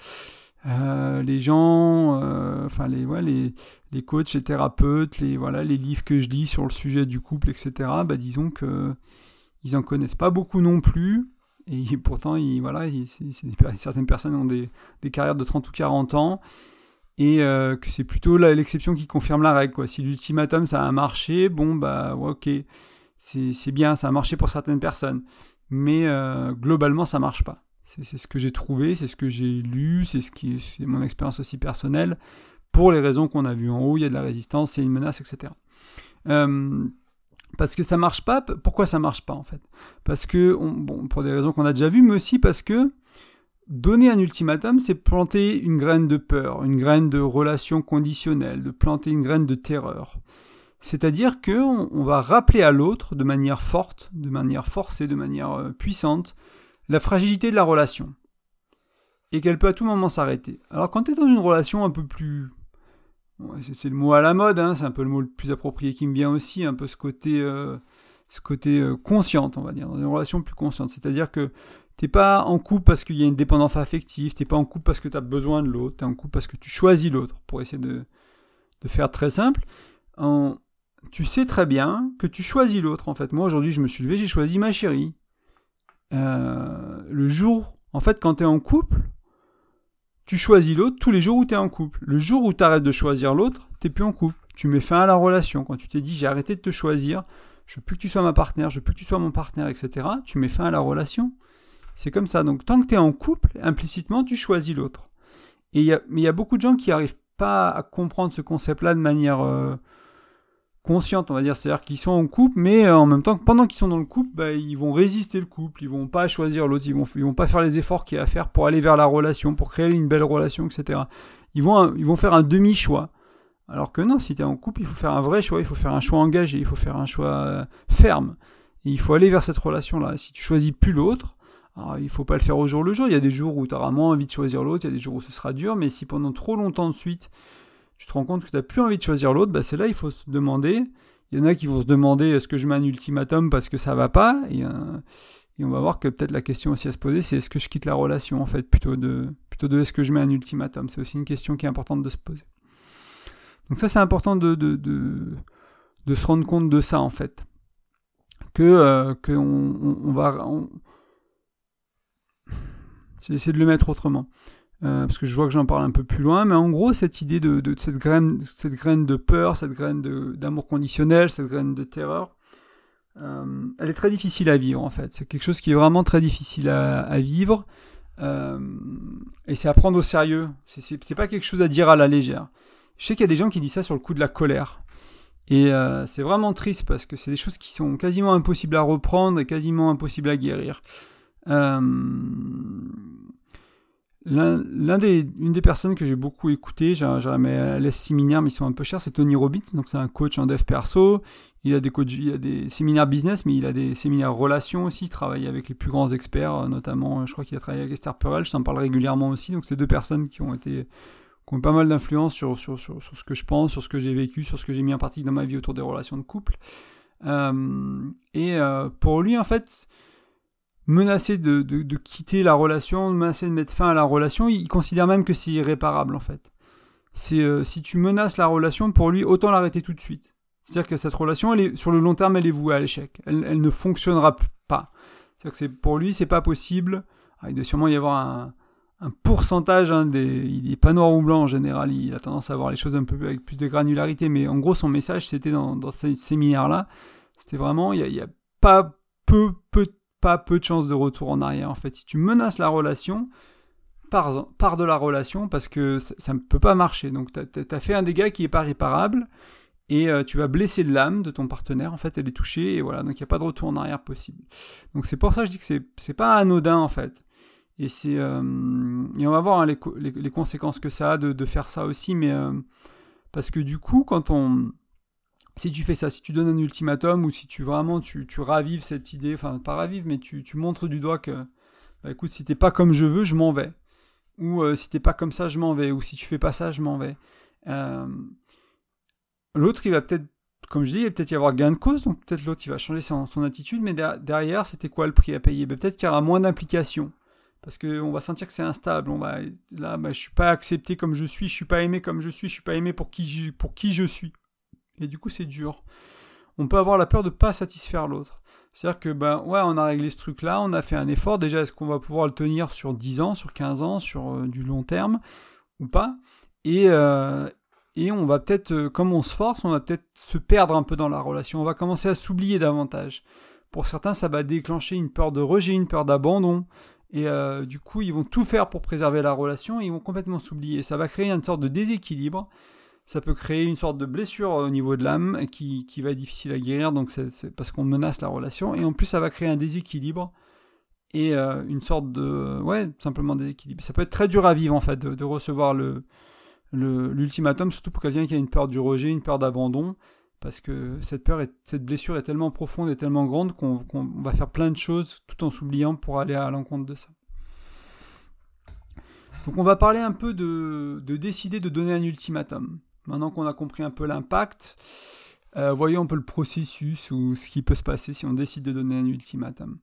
Euh, les gens, euh, enfin les, ouais, les, les coachs, les thérapeutes, les voilà, les livres que je lis sur le sujet du couple, et cetera. Ben, disons que ils en connaissent pas beaucoup non plus. Et pourtant, ils, voilà, ils, c'est, c'est des, certaines personnes ont des, des carrières de trente ou quarante ans. Et euh, que c'est plutôt la, l'exception qui confirme la règle, quoi. Si l'ultimatum, ça a marché, bon, bah, ouais, ok, c'est, c'est bien, ça a marché pour certaines personnes. Mais euh, globalement, ça marche pas. C'est, c'est ce que j'ai trouvé, c'est ce que j'ai lu, c'est, ce qui est, c'est mon expérience aussi personnelle. Pour les raisons qu'on a vues en haut, il y a de la résistance, c'est une menace, et cetera. Euh, parce que ça marche pas. Pourquoi ça marche pas, en fait ? Parce que, on, bon, pour des raisons qu'on a déjà vues, mais aussi parce que donner un ultimatum, c'est planter une graine de peur, une graine de relation conditionnelle, de planter une graine de terreur. C'est-à-dire qu'on on va rappeler à l'autre, de manière forte, de manière forcée, de manière euh, puissante, la fragilité de la relation. Et qu'elle peut à tout moment s'arrêter. Alors quand tu es dans une relation un peu plus... Ouais, c'est, c'est le mot à la mode, hein, c'est un peu le mot le plus approprié qui me vient aussi, un peu ce côté, euh, ce côté euh, consciente, on va dire, dans une relation plus consciente. C'est-à-dire que t'es pas en couple parce qu'il y a une dépendance affective, t'es pas en couple parce que t'as besoin de l'autre, t'es en couple parce que tu choisis l'autre, pour essayer de, de faire très simple. En, tu sais très bien que tu choisis l'autre, en fait. Moi, aujourd'hui, je me suis levé, j'ai choisi ma chérie. Euh, le jour, en fait, quand t'es en couple, tu choisis l'autre tous les jours où t'es en couple. Le jour où t'arrêtes de choisir l'autre, t'es plus en couple. Tu mets fin à la relation. Quand tu t'es dit, j'ai arrêté de te choisir, je veux plus que tu sois ma partenaire, je veux plus que tu sois mon partenaire, et cetera, tu mets fin à la relation. C'est comme ça. Donc, tant que tu es en couple, implicitement, tu choisis l'autre. Et y a, mais il y a beaucoup de gens qui n'arrivent pas à comprendre ce concept-là de manière euh, consciente, on va dire. C'est-à-dire qu'ils sont en couple, mais euh, en même temps, pendant qu'ils sont dans le couple, bah, ils vont résister le couple, ils vont pas choisir l'autre, ils vont, ils vont pas faire les efforts qu'il y a à faire pour aller vers la relation, pour créer une belle relation, et cetera. Ils vont, ils vont faire un demi-choix. Alors que non, si tu es en couple, il faut faire un vrai choix, il faut faire un choix engagé, il faut faire un choix euh, ferme. Et il faut aller vers cette relation-là. Si tu choisis plus l'autre, alors, il ne faut pas le faire au jour le jour. Il y a des jours où tu as vraiment envie de choisir l'autre, il y a des jours où ce sera dur, mais si pendant trop longtemps de suite, tu te rends compte que tu n'as plus envie de choisir l'autre, bah c'est là il faut se demander. Il y en a qui vont se demander, est-ce que je mets un ultimatum parce que ça ne va pas ? et, euh, et on va voir que peut-être la question aussi à se poser, c'est est-ce que je quitte la relation, en fait, plutôt de, plutôt de est-ce que je mets un ultimatum ? C'est aussi une question qui est importante de se poser. Donc ça, c'est important de, de, de, de se rendre compte de ça, en fait. Que, euh, que on, on, on va... On, J'ai essayé de le mettre autrement, euh, parce que je vois que j'en parle un peu plus loin, mais en gros, cette idée de, de, de cette, graine, cette graine de peur, cette graine de, d'amour conditionnel, cette graine de terreur, euh, elle est très difficile à vivre, en fait. C'est quelque chose qui est vraiment très difficile à, à vivre, euh, et c'est à prendre au sérieux. C'est, c'est, c'est pas quelque chose à dire à la légère. Je sais qu'il y a des gens qui disent ça sur le coup de la colère, et euh, c'est vraiment triste, parce que c'est des choses qui sont quasiment impossibles à reprendre et quasiment impossibles à guérir. Euh, L'un, l'un des, une des personnes que j'ai beaucoup écouté, j'aimerais à les séminaires, mais ils sont un peu chers, c'est Tony Robbins. Donc c'est un coach en dev perso. Il a des coach, il a des séminaires business, mais il a des séminaires relations aussi. Il travaille avec les plus grands experts, notamment, je crois qu'il a travaillé avec Esther Perel. Je t'en parle régulièrement aussi. Donc c'est deux personnes qui ont été, qui ont eu pas mal d'influence sur sur sur sur ce que je pense, sur ce que j'ai vécu, sur ce que j'ai mis en pratique dans ma vie autour des relations de couple. Euh, et euh, pour lui, en fait. Menacer de, de, de quitter la relation, menacer de mettre fin à la relation, il considère même que c'est irréparable en fait. C'est, euh, si tu menaces la relation, pour lui, autant l'arrêter tout de suite. C'est-à-dire que cette relation, elle est, sur le long terme, elle est vouée à l'échec. Elle, elle ne fonctionnera pas. C'est-à-dire que c'est, pour lui, c'est pas possible. Alors, il doit sûrement y avoir un, un pourcentage, hein, des, il n'est pas noir ou blanc en général, il a tendance à voir les choses un peu avec plus de granularité, mais en gros, son message, c'était dans, dans ce séminaire-là, c'était vraiment, il n'y a, a pas peu, peu de pas peu de chances de retour en arrière. En fait, si tu menaces la relation, pars, pars de la relation, parce que ça ne peut pas marcher. Donc, tu as fait un dégât qui n'est pas réparable, et euh, tu vas blesser l'âme de ton partenaire, en fait, elle est touchée, et voilà, donc il n'y a pas de retour en arrière possible. Donc, c'est pour ça que je dis que c'est, c'est pas anodin, en fait. Et, c'est, euh, et on va voir hein, les, co- les, les conséquences que ça a de, de faire ça aussi, mais euh, parce que du coup, quand on... Si tu fais ça, si tu donnes un ultimatum ou si tu vraiment tu, tu ravives cette idée, enfin pas ravives, mais tu, tu montres du doigt que bah, écoute, si t'es pas comme je veux, je m'en vais. Ou euh, si t'es pas comme ça, je m'en vais. Ou si tu fais pas ça, je m'en vais. Euh... L'autre, il va peut-être, comme je dis, il va peut-être y avoir gain de cause, donc peut-être l'autre, il va changer son, son attitude, mais der- derrière, c'était quoi le prix à payer ? Ben, peut-être qu'il y aura moins d'implication. Parce qu'on va sentir que c'est instable. On va, là, ben, je suis pas accepté comme je suis, je suis pas aimé comme je suis, je suis pas aimé pour qui je, pour qui je suis. Et du coup, c'est dur. On peut avoir la peur de ne pas satisfaire l'autre. C'est-à-dire que, ben, ouais, on a réglé ce truc-là, on a fait un effort. Déjà, est-ce qu'on va pouvoir le tenir sur dix ans, sur quinze ans, sur euh, du long terme, ou pas ? Et, euh, et on va peut-être, euh, comme on se force, on va peut-être se perdre un peu dans la relation. On va commencer à s'oublier davantage. Pour certains, ça va déclencher une peur de rejet, une peur d'abandon. Et euh, du coup, ils vont tout faire pour préserver la relation et ils vont complètement s'oublier. Ça va créer une sorte de déséquilibre. Ça peut créer une sorte de blessure au niveau de l'âme qui, qui va être difficile à guérir, donc c'est, c'est parce qu'on menace la relation. Et en plus, ça va créer un déséquilibre et euh, une sorte de... Ouais, simplement déséquilibre. Ça peut être très dur à vivre, en fait, de, de recevoir le, le, l'ultimatum, surtout pour quelqu'un qui a une peur du rejet, une peur d'abandon, parce que cette peur, est, cette blessure est tellement profonde et tellement grande qu'on, qu'on va faire plein de choses tout en s'oubliant pour aller à l'encontre de ça. Donc on va parler un peu de, de décider de donner un ultimatum. Maintenant qu'on a compris un peu l'impact, euh, voyons un peu le processus ou ce qui peut se passer si on décide de donner un ultimatum.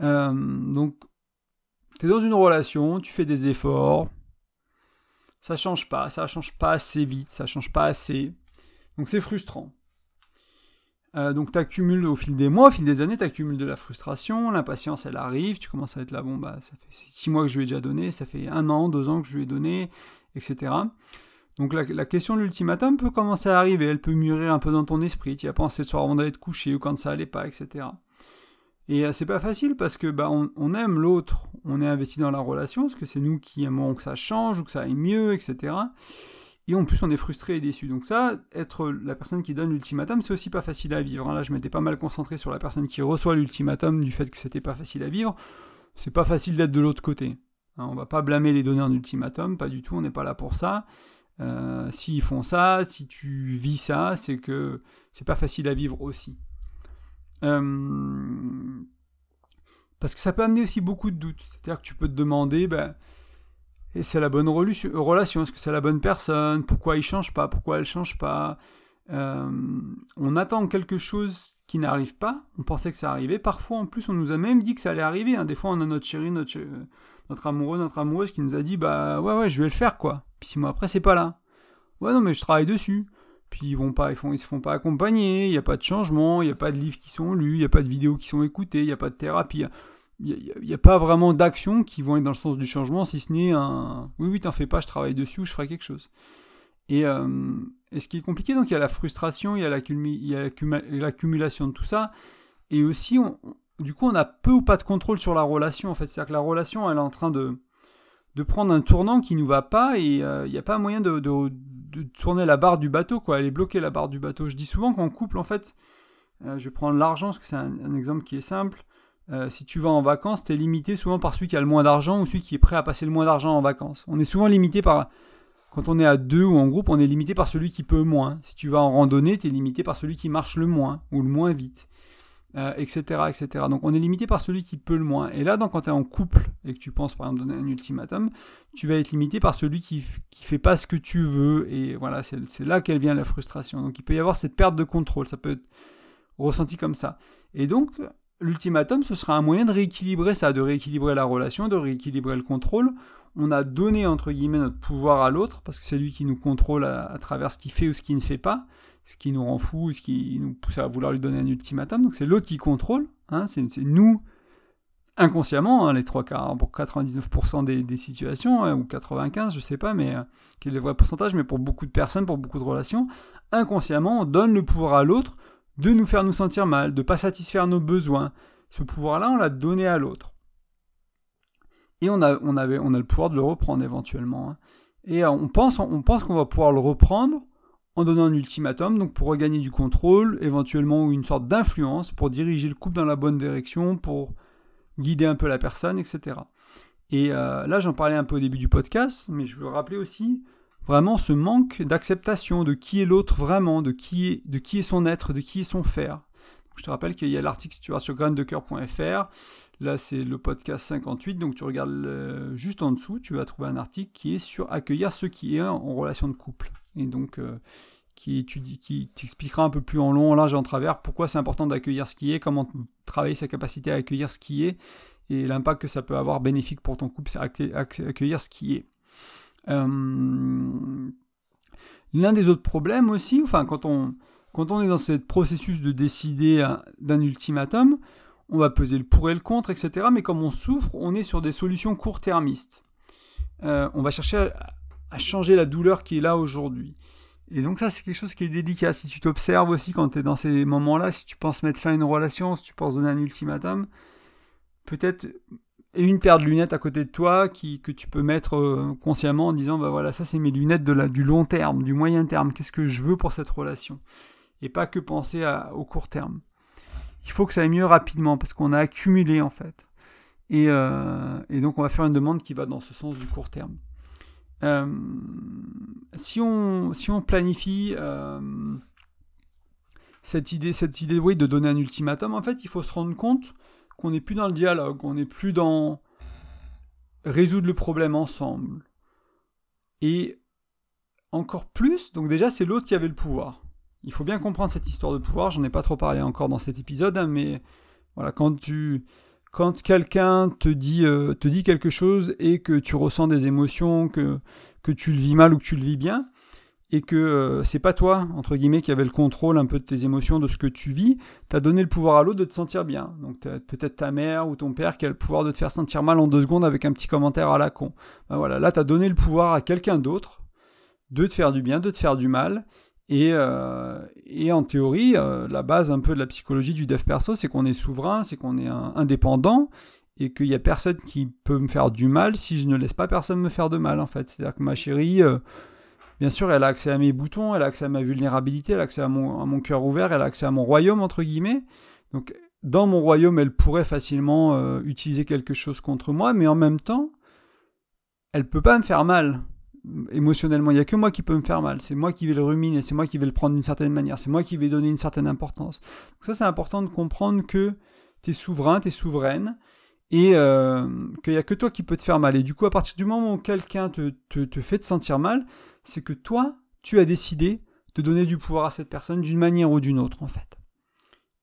Euh, donc, tu es dans une relation, tu fais des efforts, ça ne change pas, ça ne change pas assez vite, ça ne change pas assez. Donc, c'est frustrant. Euh, donc, tu accumules au fil des mois, au fil des années, tu accumules de la frustration, l'impatience, elle arrive, tu commences à être là, bon, bah, ça fait six mois que je lui ai déjà donné, ça fait un an, deux ans que je lui ai donné, et cetera. Donc la, la question de l'ultimatum peut commencer à arriver, elle peut mûrir un peu dans ton esprit, tu y as pensé le soir avant d'aller te coucher ou quand ça allait pas, et cetera. Et euh, c'est pas facile parce que bah, on, on aime l'autre, on est investi dans la relation, parce que c'est nous qui aimons que ça change ou que ça aille mieux, et cetera. Et en plus on est frustré et déçu. Donc ça, être la personne qui donne l'ultimatum, c'est aussi pas facile à vivre. Hein. Là je m'étais pas mal concentré sur la personne qui reçoit l'ultimatum du fait que c'était pas facile à vivre, c'est pas facile d'être de l'autre côté. Hein, on va pas blâmer les donneurs d'ultimatum, pas du tout, on n'est pas là pour ça. Euh, s'ils font ça, si tu vis ça, c'est que c'est pas facile à vivre aussi. Euh, parce que ça peut amener aussi beaucoup de doutes. C'est-à-dire que tu peux te demander, ben, et c'est la bonne relu- relation, est-ce que c'est la bonne personne ? Pourquoi il change pas ? Pourquoi elle change pas ? euh, On attend quelque chose qui n'arrive pas, on pensait que ça arrivait. Parfois, en plus, on nous a même dit que ça allait arriver. Hein. Des fois, on a notre chérie, notre chérie, notre amoureux, notre amoureuse qui nous a dit, bah ouais, ouais, je vais le faire, quoi. Puis six mois après, c'est pas là. Ouais, non, mais je travaille dessus. Puis ils vont pas, ils font, ils se font pas accompagner, il n'y a pas de changement, il n'y a pas de livres qui sont lus, il n'y a pas de vidéos qui sont écoutées, il n'y a pas de thérapie, il n'y a, a pas vraiment d'actions qui vont être dans le sens du changement, si ce n'est un « oui, oui, t'en fais pas, je travaille dessus ou je ferai quelque chose ». Et, euh, et ce qui est compliqué, donc il y a la frustration, il y a, l'accum- y a l'accum- l'accumulation de tout ça, et aussi, on, du coup, on a peu ou pas de contrôle sur la relation, en fait. C'est-à-dire que la relation, elle est en train de, de prendre un tournant qui ne nous va pas, et il euh, n'y a pas moyen de, de, de tourner la barre du bateau, quoi. Elle est bloquée, la barre du bateau. Je dis souvent qu'en couple, en fait, euh, je prends l'argent, parce que c'est un, un exemple qui est simple, Euh, si tu vas en vacances, tu es limité souvent par celui qui a le moins d'argent ou celui qui est prêt à passer le moins d'argent en vacances. On est souvent limité par... Quand on est à deux ou en groupe, on est limité par celui qui peut moins. Si tu vas en randonnée, tu es limité par celui qui marche le moins ou le moins vite, euh, et cetera, et cetera. Donc on est limité par celui qui peut le moins. Et là, donc, quand tu es en couple et que tu penses par exemple donner un ultimatum, tu vas être limité par celui qui ne fait pas ce que tu veux. Et voilà, c'est, c'est là qu'elle vient la frustration. Donc il peut y avoir cette perte de contrôle. Ça peut être ressenti comme ça. Et donc... l'ultimatum, ce sera un moyen de rééquilibrer ça, de rééquilibrer la relation, de rééquilibrer le contrôle. On a donné, entre guillemets, notre pouvoir à l'autre, parce que c'est lui qui nous contrôle à, à travers ce qu'il fait ou ce qu'il ne fait pas, ce qui nous rend fous, ce qui nous pousse à vouloir lui donner un ultimatum. Donc c'est l'autre qui contrôle, hein, c'est, c'est nous, inconsciemment, hein, les trois quarts, pour quatre-vingt-dix-neuf pour cent des, des situations, hein, ou quatre-vingt-quinze pour cent, je ne sais pas, mais euh, quel est le vrai pourcentage, mais pour beaucoup de personnes, pour beaucoup de relations, inconsciemment, on donne le pouvoir à l'autre, de nous faire nous sentir mal, de ne pas satisfaire nos besoins. Ce pouvoir-là, on l'a donné à l'autre. Et on a, on avait, on a le pouvoir de le reprendre éventuellement. Hein. Et on pense, on pense qu'on va pouvoir le reprendre en donnant un ultimatum, donc pour regagner du contrôle, éventuellement, ou une sorte d'influence, pour diriger le couple dans la bonne direction, pour guider un peu la personne, et cetera. Et euh, là, j'en parlais un peu au début du podcast, mais je veux rappeler aussi... vraiment ce manque d'acceptation de qui est l'autre vraiment, de qui est, de qui est son être, de qui est son faire. Donc, je te rappelle qu'il y a l'article, si tu vas sur graine de coeur point f r, là c'est le podcast cinquante-huit, donc tu regardes le, juste en dessous, tu vas trouver un article qui est sur accueillir ce qui est en, en relation de couple, et donc euh, qui, étudie, qui t'expliquera un peu plus en long, en large et en travers pourquoi c'est important d'accueillir ce qui est, comment travailler sa capacité à accueillir ce qui est, et l'impact que ça peut avoir bénéfique pour ton couple, c'est accueillir ce qui est. Euh, l'un des autres problèmes aussi, enfin, quand on, quand on est dans ce processus de décider à, d'un ultimatum, on va peser le pour et le contre, et cetera. Mais comme on souffre, on est sur des solutions court-termistes. Euh, on va chercher à, à changer la douleur qui est là aujourd'hui. Et donc ça, c'est quelque chose qui est délicat. Si tu t'observes aussi quand tu es dans ces moments-là, si tu penses mettre fin à une relation, si tu penses donner un ultimatum, peut-être... et une paire de lunettes à côté de toi qui, que tu peux mettre euh, consciemment en disant bah voilà, ça c'est mes lunettes de la, du long terme, du moyen terme, qu'est-ce que je veux pour cette relation, et pas que penser à, au court terme. Il faut que ça aille mieux rapidement parce qu'on a accumulé en fait, et, euh, et donc on va faire une demande qui va dans ce sens du court terme. Euh, si, on, si on planifie euh, cette idée, cette idée oui, de donner un ultimatum, en fait il faut se rendre compte qu'on n'est plus dans le dialogue, on n'est plus dans résoudre le problème ensemble. Et encore plus, donc déjà c'est l'autre qui avait le pouvoir. Il faut bien comprendre cette histoire de pouvoir, j'en ai pas trop parlé encore dans cet épisode, hein, mais voilà, quand, tu, quand quelqu'un te dit, euh, te dit quelque chose et que tu ressens des émotions, que, que tu le vis mal ou que tu le vis bien, et que euh, c'est pas toi, entre guillemets, qui avait le contrôle un peu de tes émotions, de ce que tu vis, t'as donné le pouvoir à l'autre de te sentir bien. Donc t'as, peut-être ta mère ou ton père qui a le pouvoir de te faire sentir mal en deux secondes avec un petit commentaire à la con. Ben voilà, là t'as donné le pouvoir à quelqu'un d'autre de te faire du bien, de te faire du mal, et, euh, et en théorie, euh, la base un peu de la psychologie du dev perso, c'est qu'on est souverain, c'est qu'on est un, indépendant, et qu'il y a personne qui peut me faire du mal si je ne laisse pas personne me faire de mal, en fait. C'est-à-dire que ma chérie... Euh, bien sûr, elle a accès à mes boutons, elle a accès à ma vulnérabilité, elle a accès à mon, à mon cœur ouvert, elle a accès à mon royaume, entre guillemets. Donc, dans mon royaume, elle pourrait facilement euh, utiliser quelque chose contre moi, mais en même temps, elle ne peut pas me faire mal, émotionnellement. Il n'y a que moi qui peux me faire mal. C'est moi qui vais le ruminer, c'est moi qui vais le prendre d'une certaine manière, c'est moi qui vais donner une certaine importance. Donc ça, c'est important de comprendre que tu es souverain, tu es souveraine, et euh, qu'il n'y a que toi qui peux te faire mal. Et du coup, à partir du moment où quelqu'un te, te, te fait te sentir mal, c'est que toi, tu as décidé de donner du pouvoir à cette personne d'une manière ou d'une autre, en fait.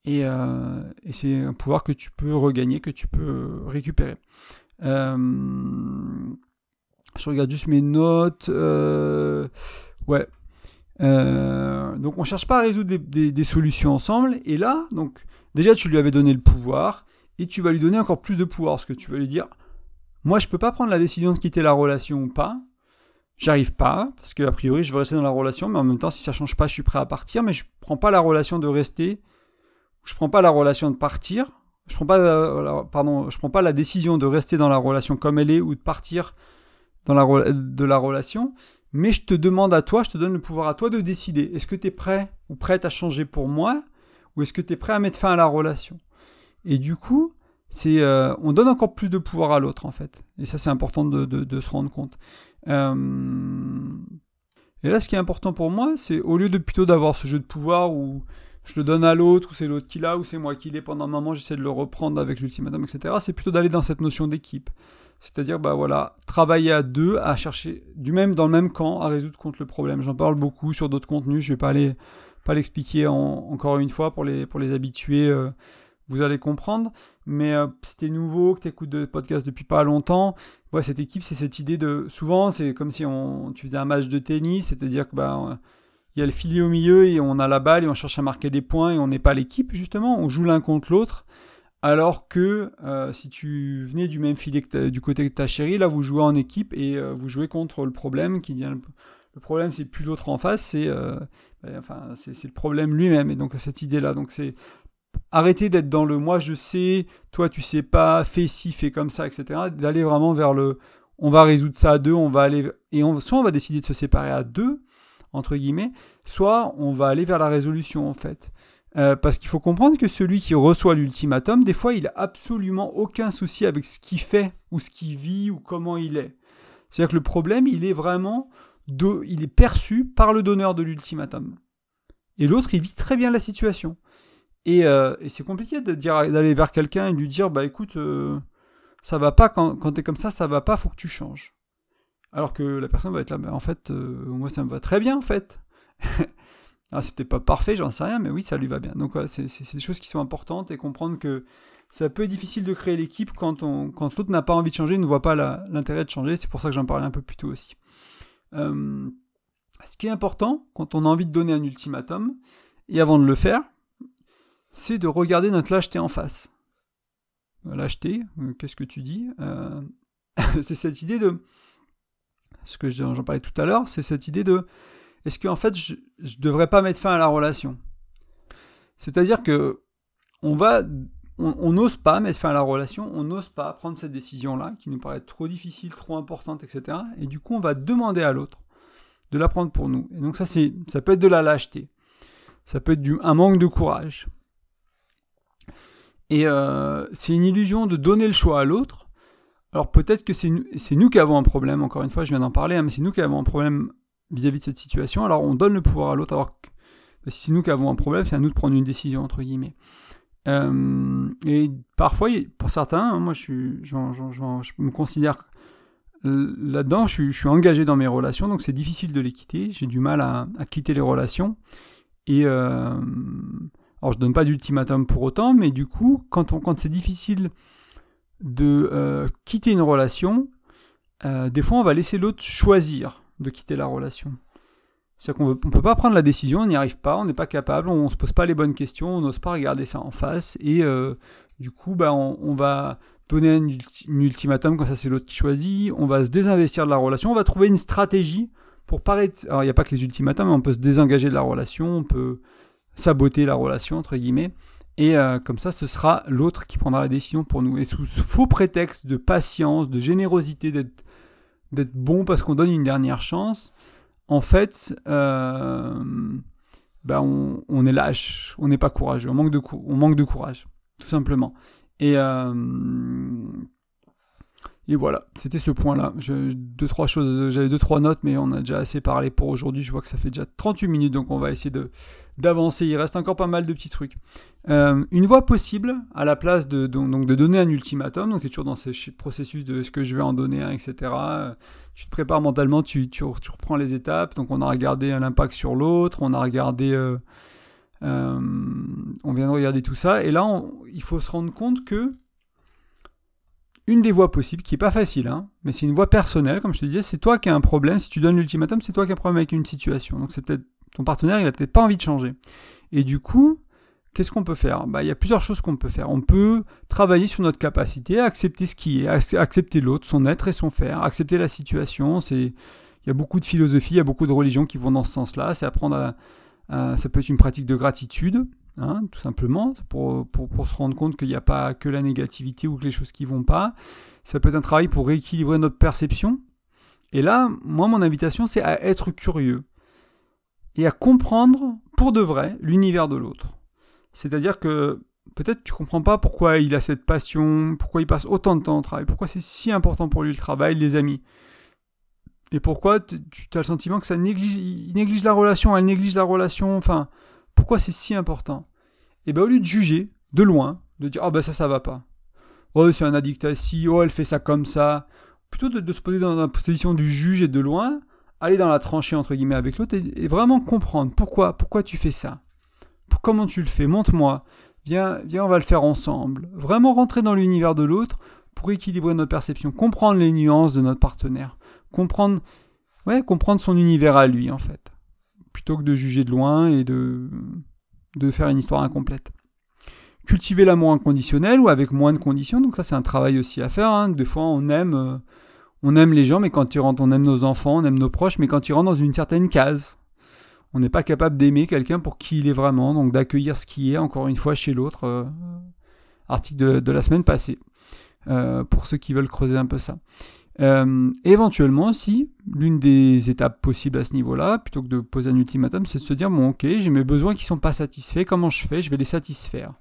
Et, euh, et c'est un pouvoir que tu peux regagner, que tu peux récupérer. Euh, je regarde juste mes notes. Euh, ouais. Euh, donc, on ne cherche pas à résoudre des, des, des solutions ensemble. Et là, donc, déjà, tu lui avais donné le pouvoir... et tu vas lui donner encore plus de pouvoir, parce que tu vas lui dire « Moi, je ne peux pas prendre la décision de quitter la relation ou pas, j'arrive pas, parce qu'a priori, je veux rester dans la relation, mais en même temps, si ça ne change pas, je suis prêt à partir, mais je ne prends pas la relation de rester, je ne prends pas la relation de partir, je ne prends pas, euh, pardon, je prends pas la décision de rester dans la relation comme elle est, ou de partir dans la re- de la relation, mais je te demande à toi, je te donne le pouvoir à toi de décider. Est-ce que tu es prêt ou prête à changer pour moi, ou est-ce que tu es prêt à mettre fin à la relation ?» Et du coup, c'est euh, on donne encore plus de pouvoir à l'autre en fait. Et ça c'est important de, de, de se rendre compte. Euh... Et là ce qui est important pour moi, c'est au lieu de plutôt d'avoir ce jeu de pouvoir où je le donne à l'autre, ou c'est l'autre qui l'a, ou c'est moi qui l'ai pendant un moment, j'essaie de le reprendre avec l'ultimatum, et cetera. C'est plutôt d'aller dans cette notion d'équipe. C'est-à-dire, bah voilà, travailler à deux, à chercher du même dans le même camp, à résoudre contre le problème. J'en parle beaucoup sur d'autres contenus, je ne vais pas aller, pas l'expliquer en, encore une fois pour les, pour les habitués, euh, vous allez comprendre. Mais euh, si t'es nouveau, que t'écoutes de podcast depuis pas longtemps, ouais, cette équipe, c'est cette idée de... Souvent, c'est comme si on, tu faisais un match de tennis, c'est-à-dire que... Bah, il y a le filet au milieu et on a la balle et on cherche à marquer des points et on n'est pas l'équipe, justement. On joue l'un contre l'autre. Alors que euh, si tu venais du même filet que du côté de ta chérie, là, vous jouez en équipe et euh, vous jouez contre le problème qui vient... Le, le problème, c'est plus l'autre en face, c'est, euh, ben, enfin, c'est, c'est le problème lui-même. Et donc, cette idée-là. Donc, c'est arrêter d'être dans le « moi, je sais »,« toi, tu sais pas »,« fais ci, fais comme ça », et cetera. D'aller vraiment vers le « on va résoudre ça à deux », on va aller... Et on, soit on va décider de se séparer à deux, entre guillemets, soit on va aller vers la résolution, en fait. Euh, parce qu'il faut comprendre que celui qui reçoit l'ultimatum, des fois, il n'a absolument aucun souci avec ce qu'il fait, ou ce qu'il vit, ou comment il est. C'est-à-dire que le problème, il est vraiment, de, il est perçu par le donneur de l'ultimatum. Et l'autre, il vit très bien la situation. Et, euh, et c'est compliqué de dire, d'aller vers quelqu'un et de lui dire, bah écoute, euh, ça va pas, quand, quand t'es comme ça, ça va pas, faut que tu changes. Alors que la personne va être là, bah en fait, euh, moi ça me va très bien en fait. Alors c'est peut-être pas parfait, j'en sais rien, mais oui, ça lui va bien. Donc ouais, c'est, c'est, c'est des choses qui sont importantes et comprendre que ça peut être difficile de créer l'équipe quand, on, quand l'autre n'a pas envie de changer, ne voit pas la, l'intérêt de changer. C'est pour ça que j'en parlais un peu plus tôt aussi. Euh, ce qui est important quand on a envie de donner un ultimatum, et avant de le faire, c'est de regarder notre lâcheté en face. Lâcheté, euh, qu'est-ce que tu dis euh, c'est cette idée de... ce que j'en parlais tout à l'heure, c'est cette idée de est-ce que en fait je ne devrais pas mettre fin à la relation. C'est-à-dire que on va, on, on n'ose pas mettre fin à la relation, on n'ose pas prendre cette décision-là qui nous paraît trop difficile, trop importante, et cetera. Et du coup, on va demander à l'autre de la prendre pour nous. Et donc ça, c'est, ça peut être de la lâcheté, ça peut être du, un manque de courage. Et euh, c'est une illusion de donner le choix à l'autre. Alors peut-être que c'est, c'est nous qui avons un problème, encore une fois, je viens d'en parler, hein, mais c'est nous qui avons un problème vis-à-vis de cette situation, alors on donne le pouvoir à l'autre, alors que ben, si c'est nous qui avons un problème, c'est à nous de prendre une décision, entre guillemets. Euh, et parfois, pour certains, hein, moi je, suis, j'en, j'en, j'en, je me considère là-dedans, je, je suis engagé dans mes relations, donc c'est difficile de les quitter, j'ai du mal à, à quitter les relations, et euh, alors je donne pas d'ultimatum pour autant, mais du coup, quand, on, quand c'est difficile... de euh, quitter une relation, euh, des fois on va laisser l'autre choisir de quitter la relation. C'est-à-dire qu'on ne peut pas prendre la décision, on n'y arrive pas, on n'est pas capable, on ne se pose pas les bonnes questions, on n'ose pas regarder ça en face, et euh, du coup bah, on, on va donner un ulti- ultimatum quand ça c'est l'autre qui choisit, on va se désinvestir de la relation, on va trouver une stratégie pour paraître... Alors il n'y a pas que les ultimatums, mais on peut se désengager de la relation, on peut saboter la relation, entre guillemets, et euh, comme ça, ce sera l'autre qui prendra la décision pour nous. Et sous ce faux prétexte de patience, de générosité, d'être, d'être bon parce qu'on donne une dernière chance, en fait, euh, bah on, on est lâche, on n'est pas courageux, on manque, de cou- on manque de courage, tout simplement. Et, euh, et voilà, c'était ce point-là. Je, deux, trois choses, j'avais deux, trois notes, mais on a déjà assez parlé pour aujourd'hui. Je vois que ça fait déjà trente-huit minutes, donc on va essayer de, d'avancer. Il reste encore pas mal de petits trucs. Euh, une voie possible, à la place de, de, donc de donner un ultimatum, donc tu es toujours dans ce processus de ce que je vais en donner, hein, et cetera. Tu te prépares mentalement, tu, tu, tu reprends les étapes, donc on a regardé l'impact sur l'autre, on a regardé, euh, euh, on vient de regarder tout ça, et là on, il faut se rendre compte que une des voies possibles, qui n'est pas facile, hein, mais c'est une voie personnelle, comme je te disais, c'est toi qui as un problème, si tu donnes l'ultimatum, c'est toi qui as un problème avec une situation, donc c'est peut-être ton partenaire, il n'a peut-être pas envie de changer, et du coup... Qu'est-ce qu'on peut faire ? Bah, il y a plusieurs choses qu'on peut faire. On peut travailler sur notre capacité à accepter ce qui est, à accepter l'autre, son être et son faire, accepter la situation. C'est... Il y a beaucoup de philosophies, il y a beaucoup de religions qui vont dans ce sens-là. C'est apprendre à... à... Ça peut être une pratique de gratitude, hein, tout simplement, pour, pour, pour se rendre compte qu'il n'y a pas que la négativité ou que les choses qui ne vont pas. Ça peut être un travail pour rééquilibrer notre perception. Et là, moi, mon invitation, c'est à être curieux et à comprendre, pour de vrai, l'univers de l'autre. C'est-à-dire que peut-être tu comprends pas pourquoi il a cette passion, pourquoi il passe autant de temps au travail, pourquoi c'est si important pour lui le travail, les amis. Et pourquoi tu as le sentiment que ça néglige, il néglige la relation, elle néglige la relation, enfin, pourquoi c'est si important ? Et bien au lieu de juger, de loin, de dire « Ah ben ça, ça va pas. Oh, c'est un addict à ci, oh, elle fait ça comme ça. » Plutôt de, de se poser dans la position du juge et de loin, aller dans la tranchée, entre guillemets, avec l'autre et, et vraiment comprendre pourquoi, pourquoi tu fais ça. Pour, comment tu le fais ? Montre-moi. Viens, viens, on va le faire ensemble. Vraiment rentrer dans l'univers de l'autre pour équilibrer notre perception, comprendre les nuances de notre partenaire, comprendre, ouais, comprendre son univers à lui, en fait, plutôt que de juger de loin et de, de faire une histoire incomplète. Cultiver l'amour inconditionnel ou avec moins de conditions, donc ça c'est un travail aussi à faire, hein. Des fois on aime, euh, on aime les gens, mais quand ils rentrent, on aime nos enfants, on aime nos proches, mais quand ils rentrent dans une certaine case, on n'est pas capable d'aimer quelqu'un pour qui il est vraiment, donc d'accueillir ce qui est, encore une fois, chez l'autre, euh, article de, de la semaine passée, euh, pour ceux qui veulent creuser un peu ça. Euh, éventuellement aussi, l'une des étapes possibles à ce niveau-là, plutôt que de poser un ultimatum, c'est de se dire, bon ok, j'ai mes besoins qui ne sont pas satisfaits, comment je fais ? Je vais les satisfaire.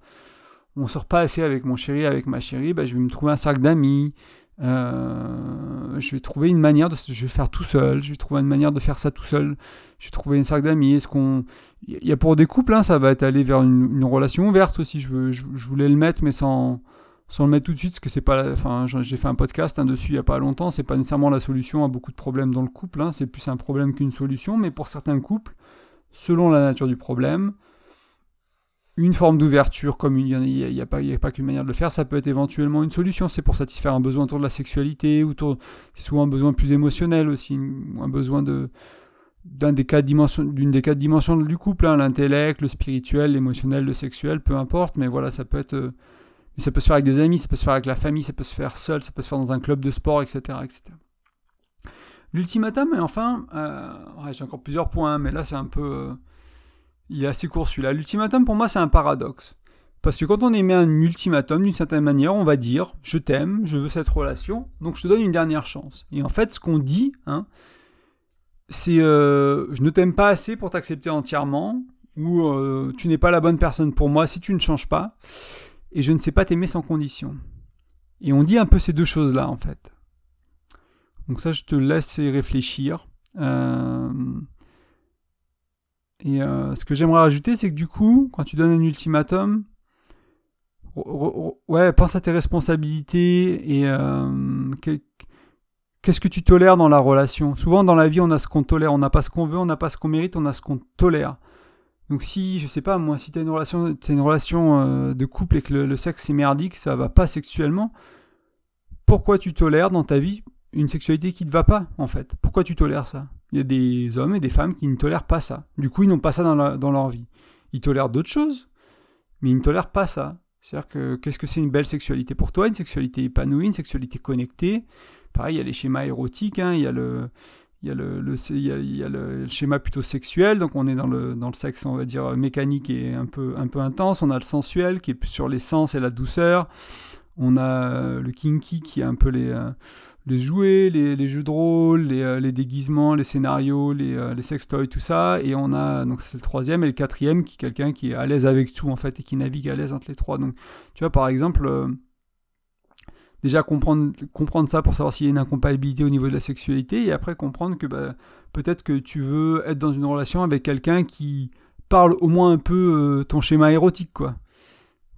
On ne sort pas assez avec mon chéri, avec ma chérie, bah, je vais me trouver un cercle d'amis, Euh, je vais trouver une manière de je vais faire tout seul je vais trouver une manière de faire ça tout seul je vais trouver une cercle d'amis. Est-ce qu'on il y a pour des couples, hein, ça va être aller vers une, une relation ouverte aussi. Je, veux, je, je voulais le mettre, mais sans sans le mettre tout de suite, parce que c'est pas, enfin j'ai fait un podcast hein, dessus il y a pas longtemps. C'est pas nécessairement la solution à beaucoup de problèmes dans le couple, hein, c'est plus un problème qu'une solution, mais pour certains couples, selon la nature du problème, une forme d'ouverture, comme il n'y a, a, a pas qu'une manière de le faire, ça peut être éventuellement une solution. C'est pour satisfaire un besoin autour de la sexualité, autour, c'est souvent un besoin plus émotionnel aussi, un besoin de, d'un des quatre dimensions, d'une des quatre dimensions du couple, hein, l'intellect, le spirituel, l'émotionnel, le sexuel, peu importe, mais voilà, ça peut être, euh, ça peut se faire avec des amis, ça peut se faire avec la famille, ça peut se faire seul, ça peut se faire dans un club de sport, et cetera, et cetera. L'ultimatum, et enfin, euh, ouais, j'ai encore plusieurs points, mais là c'est un peu... Euh, il est assez court celui-là. L'ultimatum, pour moi, c'est un paradoxe. Parce que quand on émet un ultimatum, d'une certaine manière, on va dire « je t'aime, je veux cette relation, donc je te donne une dernière chance ». Et en fait, ce qu'on dit, hein, c'est euh, « je ne t'aime pas assez pour t'accepter entièrement » ou euh, « tu n'es pas la bonne personne pour moi si tu ne changes pas » et « je ne sais pas t'aimer sans condition ». Et on dit un peu ces deux choses-là, en fait. Donc ça, je te laisse y réfléchir. Euh... Et euh, ce que j'aimerais rajouter, c'est que du coup, quand tu donnes un ultimatum, re, re, ouais, pense à tes responsabilités et euh, qu'est-ce que tu tolères dans la relation. Souvent, dans la vie, on a ce qu'on tolère. On n'a pas ce qu'on veut, on n'a pas ce qu'on mérite, on a ce qu'on tolère. Donc si, je sais pas, moi, si tu as une relation, t'as une relation euh, de couple et que le, le sexe est merdique, ça va pas sexuellement, pourquoi tu tolères dans ta vie une sexualité qui ne te va pas, en fait? Pourquoi tu tolères ça? Il y a des hommes et des femmes qui ne tolèrent pas ça. Du coup, ils n'ont pas ça dans, la, dans leur vie. Ils tolèrent d'autres choses, mais ils ne tolèrent pas ça. C'est-à-dire que, qu'est-ce que c'est une belle sexualité pour toi? Une sexualité épanouie, une sexualité connectée. Pareil, il y a les schémas érotiques, hein, il y a le... Il y a le, le, il y a, il y a le, le schéma plutôt sexuel, donc on est dans le, dans le sexe, on va dire, mécanique et un peu, un peu intense. On a le sensuel qui est sur les sens et la douceur. On a le kinky qui est un peu les, les jouets, les, les jeux de rôle, les, les déguisements, les scénarios, les, les sextoys, tout ça. Et on a, donc c'est le troisième, et le quatrième qui est quelqu'un qui est à l'aise avec tout, en fait, et qui navigue à l'aise entre les trois. Donc tu vois, par exemple... Déjà, comprendre, comprendre ça pour savoir s'il y a une incompatibilité au niveau de la sexualité, et après comprendre que bah, peut-être que tu veux être dans une relation avec quelqu'un qui parle au moins un peu euh, ton schéma érotique, quoi.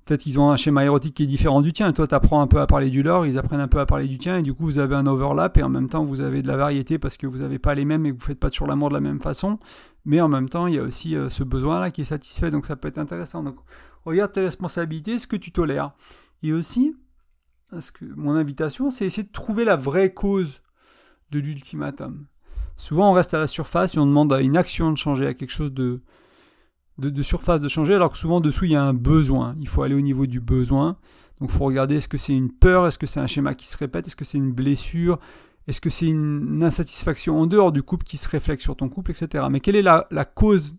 Peut-être qu'ils ont un schéma érotique qui est différent du tien, et toi t'apprends un peu à parler du leur, ils apprennent un peu à parler du tien, et du coup vous avez un overlap, et en même temps vous avez de la variété parce que vous n'avez pas les mêmes et que vous ne faites pas toujours l'amour de la même façon, mais en même temps il y a aussi euh, ce besoin-là qui est satisfait, donc ça peut être intéressant. Donc regarde tes responsabilités, ce que tu tolères. Et aussi... Parce que mon invitation, c'est essayer de trouver la vraie cause de l'ultimatum. Souvent, on reste à la surface et on demande à une action de changer, à quelque chose de, de, de surface de changer, alors que souvent, dessous, il y a un besoin. Il faut aller au niveau du besoin. Donc, il faut regarder, est-ce que c'est une peur? Est-ce que c'est un schéma qui se répète? Est-ce que c'est une blessure? Est-ce que c'est une insatisfaction en dehors du couple qui se réflexe sur ton couple, et cetera. Mais quelle est la, la cause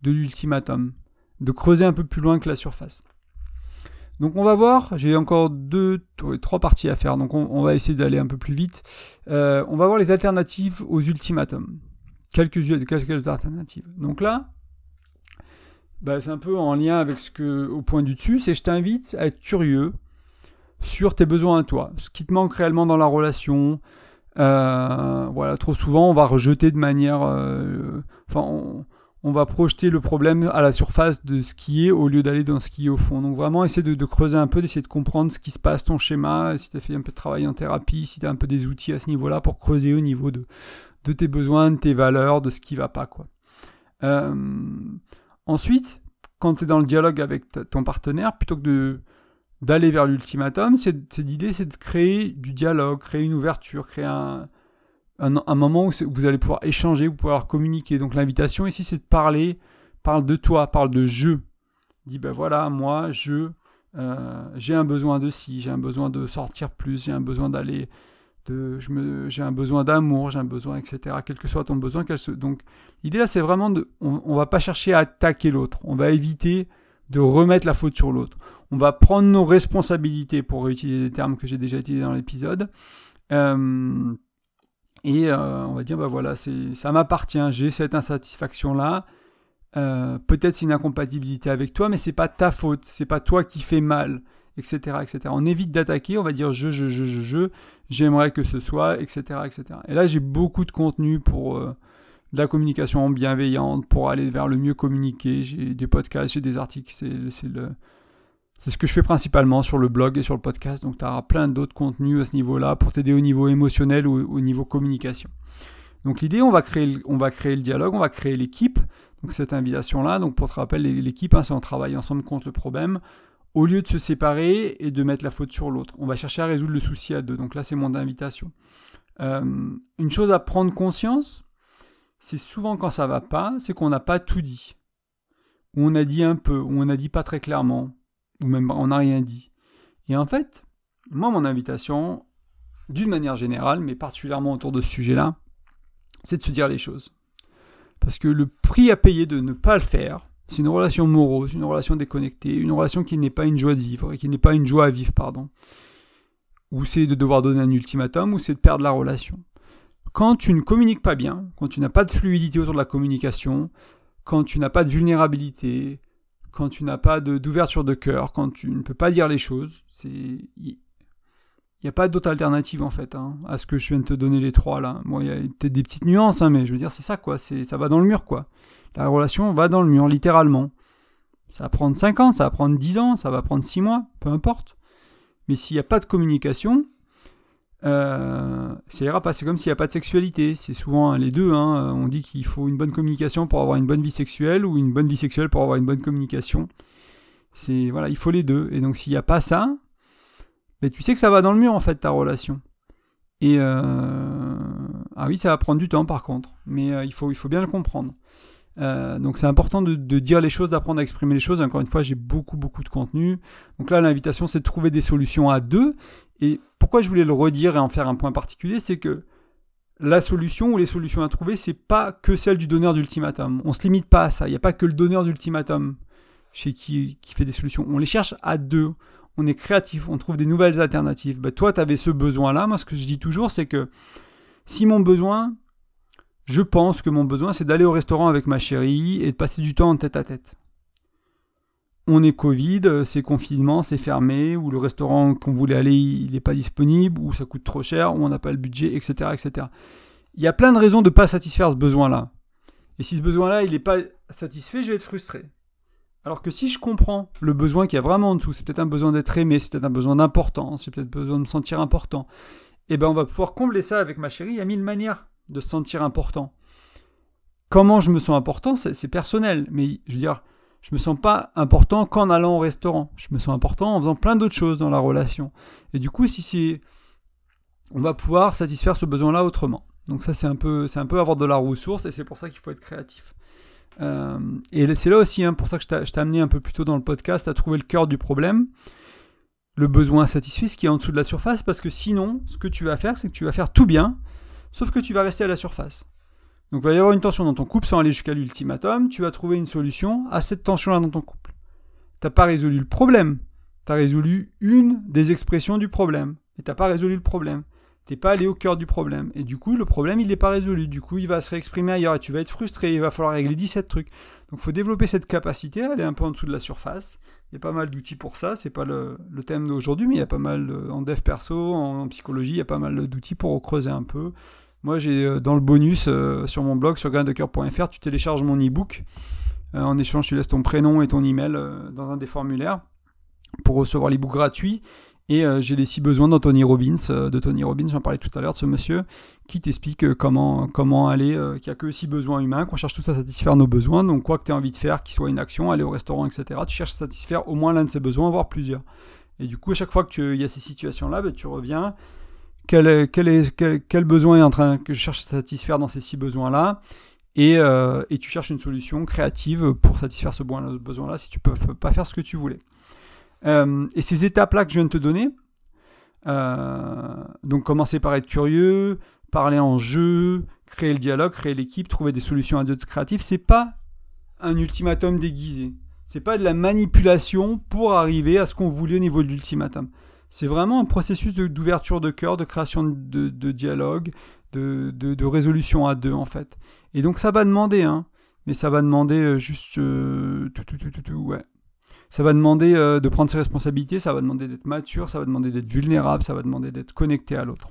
de l'ultimatum? De creuser un peu plus loin que la surface. Donc on va voir, j'ai encore deux, trois parties à faire, donc on, on va essayer d'aller un peu plus vite. Euh, on va voir les alternatives aux ultimatums. Quelques, quelques alternatives. Donc là, bah, c'est un peu en lien avec ce que, au point du dessus, c'est je t'invite à être curieux sur tes besoins à toi, ce qui te manque réellement dans la relation. Euh, voilà, trop souvent on va rejeter de manière, euh, enfin, on, on va projeter le problème à la surface de ce qui est au lieu d'aller dans ce qui est au fond. Donc vraiment, essayer de, de creuser un peu, d'essayer de comprendre ce qui se passe, ton schéma, si tu as fait un peu de travail en thérapie, si tu as un peu des outils à ce niveau-là pour creuser au niveau de, de tes besoins, de tes valeurs, de ce qui va pas, quoi. Euh, ensuite, quand tu es dans le dialogue avec ta, ton partenaire, plutôt que de d'aller vers l'ultimatum, c'est, c'est l'idée, c'est de créer du dialogue, créer une ouverture, créer un, un, un moment où vous allez pouvoir échanger, vous pouvoir communiquer. Donc l'invitation ici, c'est de parler, parle de toi, parle de « je ». Dis « ben voilà, moi, je, euh, j'ai un besoin de ci, j'ai un besoin de sortir plus, j'ai un besoin d'aller, de, je me, j'ai un besoin d'amour, j'ai un besoin, et cetera » Quel que soit ton besoin, quel se... Donc l'idée là, c'est vraiment, de, on ne va pas chercher à attaquer l'autre, on va éviter de remettre la faute sur l'autre. On va prendre nos responsabilités, pour réutiliser des termes que j'ai déjà utilisés dans l'épisode. Euh, et euh, on va dire, bah voilà, c'est, ça m'appartient, j'ai cette insatisfaction-là. Euh, peut-être c'est une incompatibilité avec toi, mais c'est pas ta faute, c'est pas toi qui fais mal, et cetera, et cetera. On évite d'attaquer, on va dire je, je, je, je, je, j'aimerais que ce soit, et cetera, et cetera. Et là, j'ai beaucoup de contenu pour... Euh, de la communication bienveillante pour aller vers le mieux communiquer. J'ai des podcasts, j'ai des articles. C'est, c'est, le, c'est ce que je fais principalement sur le blog et sur le podcast. Donc, tu auras plein d'autres contenus à ce niveau-là pour t'aider au niveau émotionnel ou au niveau communication. Donc, l'idée, on va créer, on va créer le dialogue, on va créer l'équipe. Donc, cette invitation-là, donc pour te rappeler, l'équipe, hein, c'est on travaille ensemble contre le problème au lieu de se séparer et de mettre la faute sur l'autre. On va chercher à résoudre le souci à deux. Donc là, c'est mon invitation. Euh, une chose à prendre conscience, c'est souvent quand ça va pas, c'est qu'on n'a pas tout dit. Ou on a dit un peu, ou on n'a dit pas très clairement, ou même on n'a rien dit. Et en fait, moi, mon invitation, d'une manière générale, mais particulièrement autour de ce sujet-là, c'est de se dire les choses. Parce que le prix à payer de ne pas le faire, c'est une relation morose, une relation déconnectée, une relation qui n'est pas une joie de vivre, et qui n'est pas une joie à vivre, pardon. Ou c'est de devoir donner un ultimatum, ou c'est de perdre la relation. Quand tu ne communiques pas bien, quand tu n'as pas de fluidité autour de la communication, quand tu n'as pas de vulnérabilité, quand tu n'as pas de, d'ouverture de cœur, quand tu ne peux pas dire les choses, c'est il n'y a pas d'autre alternative en fait hein, à ce que je viens de te donner les trois là. Bon, il y a peut-être des petites nuances, hein, mais je veux dire c'est ça quoi, c'est ça va dans le mur quoi. La relation va dans le mur littéralement. Ça va prendre cinq ans, ça va prendre dix ans, ça va prendre six mois, peu importe. Mais s'il n'y a pas de communication, Euh, ça ira pas, c'est comme s'il n'y a pas de sexualité, c'est souvent hein, les deux hein, on dit qu'il faut une bonne communication pour avoir une bonne vie sexuelle ou une bonne vie sexuelle pour avoir une bonne communication, c'est, voilà, il faut les deux, et donc s'il n'y a pas ça, ben, tu sais que ça va dans le mur en fait ta relation, et euh... ah oui ça va prendre du temps par contre, mais euh, il, faut, il faut bien le comprendre, euh, donc c'est important de, de dire les choses, d'apprendre à exprimer les choses. Encore une fois j'ai beaucoup beaucoup de contenu, donc là l'invitation c'est de trouver des solutions à deux. Et pourquoi je voulais le redire et en faire un point particulier, c'est que la solution ou les solutions à trouver, c'est pas que celle du donneur d'ultimatum. On se limite pas à ça. Il n'y a pas que le donneur d'ultimatum chez qui, qui fait des solutions. On les cherche à deux. On est créatif. On trouve des nouvelles alternatives. Ben, toi, tu avais ce besoin-là. Moi, ce que je dis toujours, c'est que si mon besoin, je pense que mon besoin, c'est d'aller au restaurant avec ma chérie et de passer du temps en tête à tête. On est Covid, c'est confinement, c'est fermé, ou le restaurant qu'on voulait aller, il n'est pas disponible, ou ça coûte trop cher, ou on n'a pas le budget, et cetera, et cetera. Il y a plein de raisons de ne pas satisfaire ce besoin-là. Et si ce besoin-là, il n'est pas satisfait, je vais être frustré. Alors que si je comprends le besoin qu'il y a vraiment en dessous, c'est peut-être un besoin d'être aimé, c'est peut-être un besoin d'importance, c'est peut-être besoin de me sentir important, et bien on va pouvoir combler ça avec ma chérie, il y a mille manières de se sentir important. Comment je me sens important, c'est, c'est personnel, mais je veux dire... Je me sens pas important qu'en allant au restaurant. Je me sens important en faisant plein d'autres choses dans la relation. Et du coup, si c'est, on va pouvoir satisfaire ce besoin-là autrement. Donc ça, c'est un peu, c'est un peu avoir de la ressource, et c'est pour ça qu'il faut être créatif. Euh, et c'est là aussi, hein, pour ça que je t'ai, je t'ai amené un peu plus tôt dans le podcast à trouver le cœur du problème, le besoin satisfait, ce qui est en dessous de la surface, parce que sinon, ce que tu vas faire, c'est que tu vas faire tout bien, sauf que tu vas rester à la surface. Donc il va y avoir une tension dans ton couple sans aller jusqu'à l'ultimatum, tu vas trouver une solution à cette tension-là dans ton couple. Tu n'as pas résolu le problème, tu as résolu une des expressions du problème, mais tu n'as pas résolu le problème. t'es pas allé au cœur du problème. Et du coup, le problème, il n'est pas résolu. Du coup, il va se réexprimer ailleurs et tu vas être frustré. Il va falloir régler dix-sept trucs. Donc, il faut développer cette capacité à aller un peu en dessous de la surface. Il y a pas mal d'outils pour ça. C'est pas le, le thème d'aujourd'hui, mais il y a pas mal de, en dev perso, en, en psychologie, il y a pas mal d'outils pour creuser un peu. Moi, j'ai dans le bonus euh, sur mon blog, sur graine de coeur point f r, tu télécharges mon e-book. Euh, en échange, tu laisses ton prénom et ton email euh, dans un des formulaires pour recevoir l'e-book gratuit. Et euh, j'ai les six besoins dans Tony Robbins, euh, de Tony Robbins, j'en parlais tout à l'heure, de ce monsieur qui t'explique euh, comment, comment aller, euh, qu'il n'y a que six besoins humains, qu'on cherche tous à satisfaire nos besoins. Donc quoi que tu aies envie de faire, qu'il soit une action, aller au restaurant, et cetera, tu cherches à satisfaire au moins l'un de ces besoins, voire plusieurs. Et du coup, à chaque fois qu'il y a ces situations-là, bah, tu reviens... Quel, est, quel, est, quel, quel besoin est en train que je cherche à satisfaire dans ces six besoins-là, et, euh, et tu cherches une solution créative pour satisfaire ce besoin-là si tu ne peux pas faire ce que tu voulais. Euh, et ces étapes-là que je viens de te donner, euh, donc commencer par être curieux, parler en jeu, créer le dialogue, créer l'équipe, trouver des solutions à d'autres créatives, c'est pas un ultimatum déguisé. C'est pas de la manipulation pour arriver à ce qu'on voulait au niveau de l'ultimatum. C'est vraiment un processus de, d'ouverture de cœur, de création de, de dialogue, de, de, de résolution à deux, en fait. Et donc, ça va demander, hein, mais ça va demander juste... Euh, tout, tout, tout, tout, tout, ouais. Ça va demander euh, de prendre ses responsabilités, ça va demander d'être mature, ça va demander d'être vulnérable, ça va demander d'être connecté à l'autre.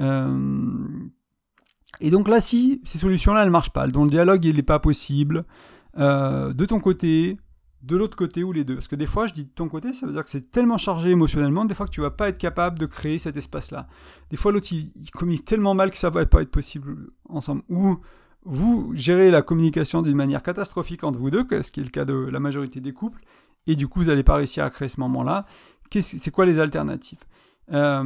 Euh... Et donc là, si ces solutions-là, elles ne marchent pas, dont le dialogue, il n'est pas possible, euh, de ton côté... de l'autre côté ou les deux. Parce que des fois, je dis de ton côté, ça veut dire que c'est tellement chargé émotionnellement, des fois que tu ne vas pas être capable de créer cet espace-là. Des fois, l'autre, il, il communique tellement mal que ça ne va pas être possible ensemble. Ou vous gérez la communication d'une manière catastrophique entre vous deux, ce qui est le cas de la majorité des couples, et du coup, vous n'allez pas réussir à créer ce moment-là. Qu'est-ce, c'est quoi les alternatives ? euh...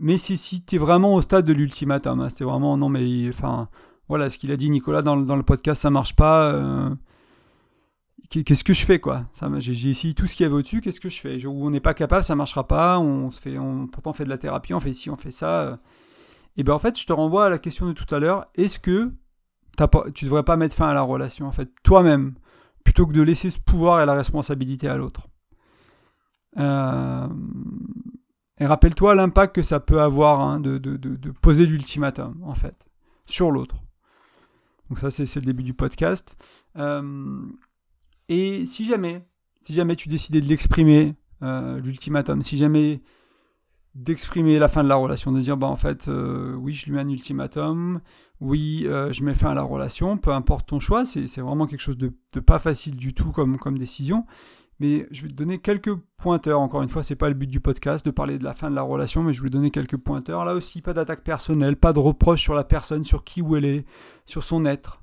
Mais si, si tu es vraiment au stade de l'ultimatum, hein, c'était vraiment, non mais, enfin, voilà, ce qu'il a dit Nicolas dans, dans le podcast, ça ne marche pas... Euh... Qu'est-ce que je fais, quoi ? Ça, j'ai, j'ai essayé tout ce qu'il y avait au-dessus, qu'est-ce que je fais ? je, On n'est pas capable, ça ne marchera pas, on se fait, on, pourtant on fait de la thérapie, on fait ci, on fait ça. Euh. Et bien en fait, je te renvoie à la question de tout à l'heure, est-ce que pas, tu ne devrais pas mettre fin à la relation, en fait, toi-même, plutôt que de laisser ce pouvoir et la responsabilité à l'autre ? euh, Et rappelle-toi l'impact que ça peut avoir, hein, de, de, de, de poser l'ultimatum, en fait, sur l'autre. Donc ça, c'est, c'est le début du podcast. Euh... Et si jamais, si jamais tu décidais de l'exprimer, euh, l'ultimatum, si jamais d'exprimer la fin de la relation, de dire, bah en fait, euh, oui, je lui mets un ultimatum, oui, euh, je mets fin à la relation, peu importe ton choix, c'est, c'est vraiment quelque chose de, de pas facile du tout comme, comme décision, mais je vais te donner quelques pointeurs, encore une fois, c'est pas le but du podcast de parler de la fin de la relation, mais je voulais donner quelques pointeurs, là aussi, pas d'attaque personnelle, pas de reproche sur la personne, sur qui ou elle est, sur son être.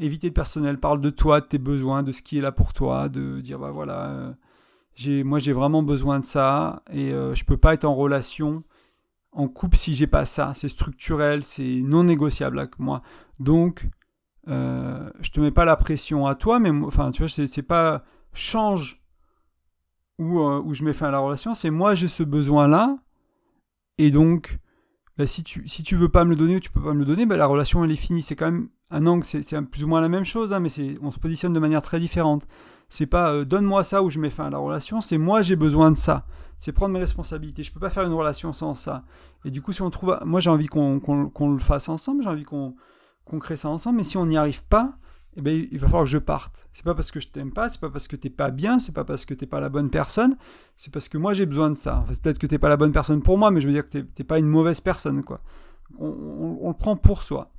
Éviter le personnel, parle de toi, de tes besoins, de ce qui est là pour toi, de dire bah voilà, euh, j'ai, moi j'ai vraiment besoin de ça et euh, je peux pas être en relation, en couple si j'ai pas ça, c'est structurel, c'est non négociable avec moi. Donc euh, je te mets pas la pression à toi, mais enfin tu vois c'est, c'est pas change ou euh, où je mets fin à la relation, c'est moi j'ai ce besoin là et donc bah, si tu si tu veux pas me le donner ou tu peux pas me le donner, bah, la relation elle est finie, c'est quand même un angle, c'est, c'est plus ou moins la même chose, hein, mais c'est, on se positionne de manière très différente. C'est pas euh, donne-moi ça ou je mets fin à la relation, c'est moi j'ai besoin de ça. C'est prendre mes responsabilités. Je peux pas faire une relation sans ça. Et du coup, si on trouve, moi j'ai envie qu'on, qu'on, qu'on le fasse ensemble, j'ai envie qu'on, qu'on crée ça ensemble. Mais si on n'y arrive pas, eh ben il va falloir que je parte. C'est pas parce que je t'aime pas, c'est pas parce que t'es pas bien, c'est pas parce que t'es pas la bonne personne, c'est parce que moi j'ai besoin de ça. Enfin, c'est peut-être que t'es pas la bonne personne pour moi, mais je veux dire que t'es, t'es pas une mauvaise personne, quoi. On, on, on le prend pour soi.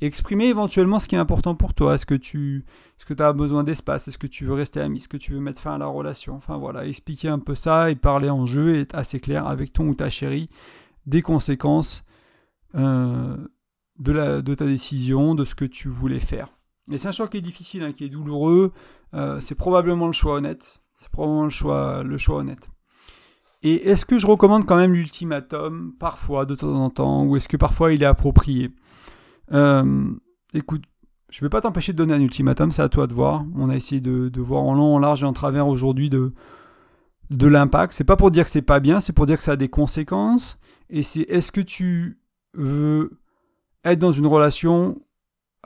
Et exprimer éventuellement ce qui est important pour toi. Est-ce que tu est-ce que tu as besoin d'espace ? Est-ce que tu veux rester ami ? Est-ce que tu veux mettre fin à la relation ? Enfin voilà, expliquer un peu ça et parler en jeu et être assez clair avec ton ou ta chérie des conséquences euh, de, la, de ta décision, de ce que tu voulais faire. Et c'est un choix qui est difficile, hein, qui est douloureux. Euh, c'est probablement le choix honnête. C'est probablement le choix, le choix honnête. Et est-ce que je recommande quand même l'ultimatum parfois, de temps en temps, ou est-ce que parfois il est approprié ? Euh, écoute, je ne vais pas t'empêcher de donner un ultimatum, c'est à toi de voir. On a essayé de, de voir en long, en large et en travers aujourd'hui de, de l'impact. C'est pas pour dire que c'est pas bien, c'est pour dire que ça a des conséquences. Et c'est est-ce que tu veux être dans une relation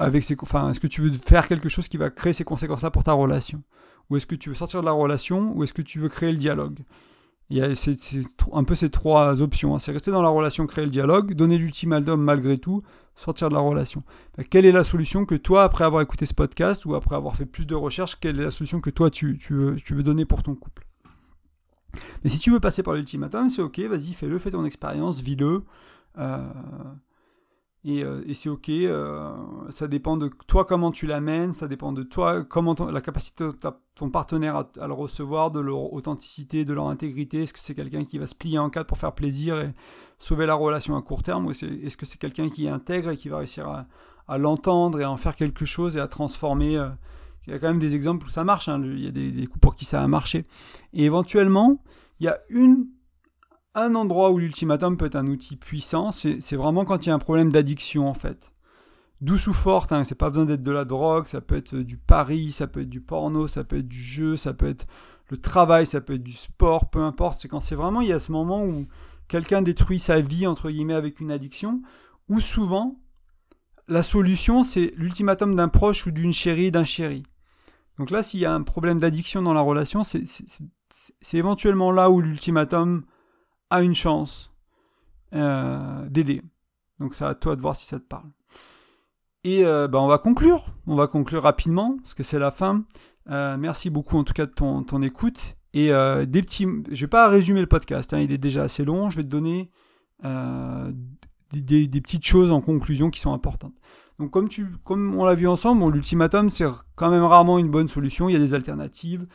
avec ces, enfin, est-ce que tu veux faire quelque chose qui va créer ces conséquences-là pour ta relation ? Ou est-ce que tu veux sortir de la relation ? Ou est-ce que tu veux créer le dialogue ? Il y a ces, ces, un peu ces trois options. Hein. C'est rester dans la relation, créer le dialogue, donner l'ultimatum malgré tout, sortir de la relation. Ben, quelle est la solution que toi, après avoir écouté ce podcast ou après avoir fait plus de recherches, quelle est la solution que toi, tu, tu, veux, tu veux donner pour ton couple ? Mais si tu veux passer par l'ultimatum, c'est ok, vas-y, fais-le, fais ton expérience, vis-le. Euh, et, et c'est ok, euh, ça dépend de toi comment tu l'amènes, ça dépend de toi, comment ton, la capacité de ta, ton partenaire à, à le recevoir, de leur authenticité, de leur intégrité. Est-ce que c'est quelqu'un qui va se plier en quatre pour faire plaisir et sauver la relation à court terme, ou est-ce, est-ce que c'est quelqu'un qui intègre et qui va réussir à, à l'entendre et à en faire quelque chose et à transformer euh, il y a quand même des exemples où ça marche, hein. Il y a des, des coups pour qui ça a marché. Et éventuellement, il y a une, un endroit où l'ultimatum peut être un outil puissant, c'est, c'est vraiment quand il y a un problème d'addiction, en fait. Douce ou forte, hein. C'est pas besoin d'être de la drogue, ça peut être du pari, ça peut être du porno, ça peut être du jeu, ça peut être le travail, ça peut être du sport, peu importe. C'est quand c'est vraiment, il y a ce moment où quelqu'un détruit sa vie, entre guillemets, avec une addiction, où souvent, la solution, c'est l'ultimatum d'un proche ou d'une chérie, d'un chéri. Donc là, s'il y a un problème d'addiction dans la relation, c'est, c'est, c'est, c'est éventuellement là où l'ultimatum a une chance euh, d'aider. Donc c'est à toi de voir si ça te parle. Et euh, ben on va conclure. On va conclure rapidement, parce que c'est la fin. Euh, merci beaucoup en tout cas de ton, ton écoute. Et euh, des petits... Je ne vais pas résumer le podcast, hein, il est déjà assez long. Je vais te donner... Euh, Des, des, des petites choses en conclusion qui sont importantes. Donc comme, tu, comme on l'a vu ensemble, bon, l'ultimatum c'est quand même rarement une bonne solution, il y a des alternatives.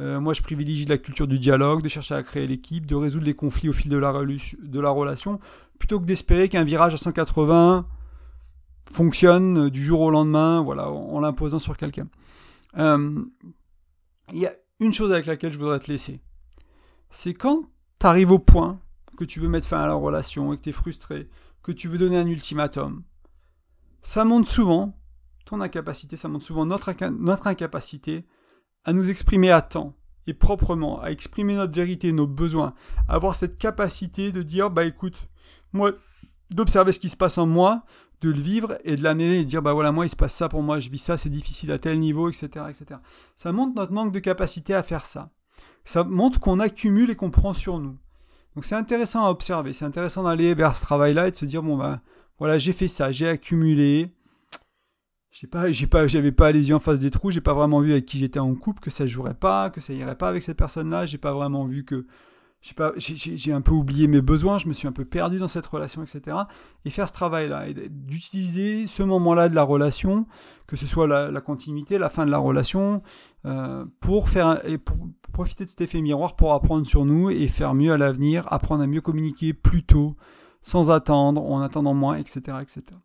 Euh, moi je privilégie la culture du dialogue, de chercher à créer l'équipe, de résoudre les conflits au fil de la, relu- de la relation, plutôt que d'espérer qu'un virage à cent quatre-vingts fonctionne du jour au lendemain, voilà, en, en l'imposant sur quelqu'un. Euh, y a une chose avec laquelle je voudrais te laisser, c'est quand tu arrives au point que tu veux mettre fin à la relation et que tu es frustré, que tu veux donner un ultimatum, ça montre souvent ton incapacité, ça montre souvent notre, inca- notre incapacité à nous exprimer à temps et proprement, à exprimer notre vérité, nos besoins, à avoir cette capacité de dire, bah écoute, moi, d'observer ce qui se passe en moi, de le vivre et de l'amener et de dire, bah voilà, moi, il se passe ça pour moi, je vis ça, c'est difficile à tel niveau, et cetera, et cetera. Ça montre notre manque de capacité à faire ça. Ça montre qu'on accumule et qu'on prend sur nous. Donc c'est intéressant à observer, c'est intéressant d'aller vers ce travail-là et de se dire, bon ben, voilà, j'ai fait ça, j'ai accumulé, j'ai pas, j'ai pas, j'avais pas les yeux en face des trous, j'ai pas vraiment vu avec qui j'étais en couple, que ça jouerait pas, que ça irait pas avec cette personne-là, j'ai pas vraiment vu que, j'ai, pas, j'ai, j'ai, j'ai un peu oublié mes besoins, je me suis un peu perdu dans cette relation, et cetera. Et faire ce travail-là, et d'utiliser ce moment-là de la relation, que ce soit la, la continuité, la fin de la relation, euh, pour faire et pour, pour profiter de cet effet miroir pour apprendre sur nous et faire mieux à l'avenir, apprendre à mieux communiquer plus tôt, sans attendre, en attendant moins, et cetera, et cetera.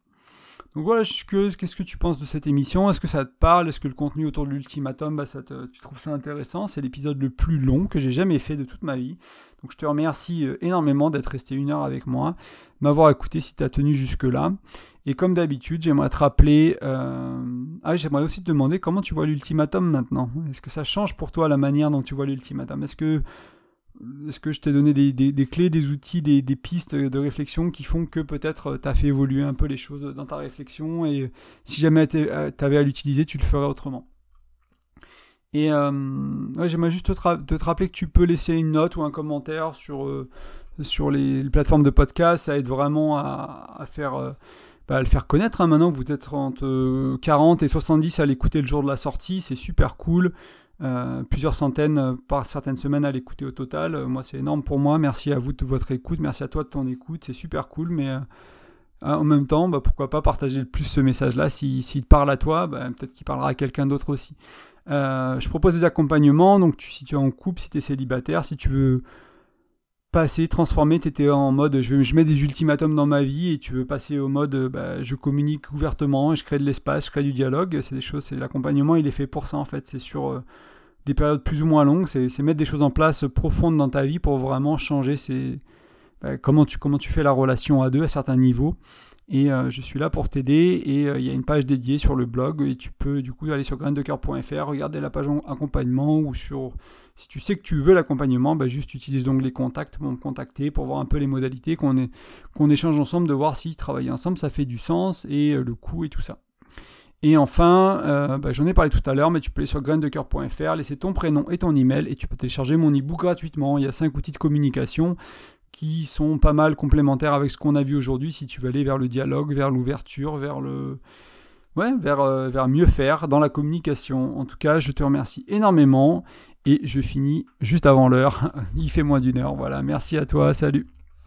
Donc voilà, je suis curieuse, qu'est-ce que tu penses de cette émission ? Est-ce que ça te parle ? Est-ce que le contenu autour de l'ultimatum, bah ça te, tu trouves ça intéressant ? C'est l'épisode le plus long que j'ai jamais fait de toute ma vie. Donc je te remercie énormément d'être resté une heure avec moi, m'avoir écouté si tu as tenu jusque-là. Et comme d'habitude, j'aimerais te rappeler... Euh... Ah, j'aimerais aussi te demander comment tu vois l'ultimatum maintenant. Est-ce que ça change pour toi la manière dont tu vois l'ultimatum ? Est-ce que... Est-ce que je t'ai donné des, des, des clés, des outils, des, des pistes de réflexion qui font que peut-être t'as fait évoluer un peu les choses dans ta réflexion et si jamais t'avais à l'utiliser, tu le ferais autrement. Et euh, ouais, j'aimerais juste te, tra- te rappeler que tu peux laisser une note ou un commentaire sur, euh, sur les, les plateformes de podcast. Ça aide vraiment à, à faire... Euh, Bah, le faire connaître, hein. Maintenant vous êtes entre euh, quarante et soixante-dix à l'écouter le jour de la sortie, c'est super cool, euh, plusieurs centaines euh, par certaines semaines à l'écouter au total, euh, moi c'est énorme pour moi, merci à vous de votre écoute, merci à toi de ton écoute, c'est super cool, mais euh, en même temps, bah, pourquoi pas partager le plus ce message-là, s'il si, si te parle à toi, bah, peut-être qu'il parlera à quelqu'un d'autre aussi. Euh, je propose des accompagnements, donc tu, si tu es en couple, si tu es célibataire, si tu veux... passer, transformer, tu étais en mode je, je mets des ultimatums dans ma vie et tu veux passer au mode bah, je communique ouvertement, je crée de l'espace, je crée du dialogue, c'est des choses, c'est l'accompagnement, il est fait pour ça en fait, c'est sur euh, des périodes plus ou moins longues, c'est, c'est mettre des choses en place profondes dans ta vie pour vraiment changer ces, bah, comment, tu, comment tu fais la relation à deux à certains niveaux et euh, je suis là pour t'aider et il euh, y a une page dédiée sur le blog et tu peux du coup aller sur grainedecoeur point f r, regarder la page accompagnement ou sur... Si tu sais que tu veux l'accompagnement, bah juste utilise donc les contacts pour me contacter, pour voir un peu les modalités, qu'on, est, qu'on échange ensemble, de voir si travailler ensemble, ça fait du sens, et le coût et tout ça. Et enfin, euh, bah, j'en ai parlé tout à l'heure, mais tu peux aller sur graine de coeur point f r, laisser ton prénom et ton email, et tu peux télécharger mon e-book gratuitement. Il y a cinq outils de communication qui sont pas mal complémentaires avec ce qu'on a vu aujourd'hui, si tu veux aller vers le dialogue, vers l'ouverture, vers le... Ouais, vers, euh, vers mieux faire dans la communication. En tout cas, je te remercie énormément et je finis juste avant l'heure. Il fait moins d'une heure, voilà. Merci à toi, salut.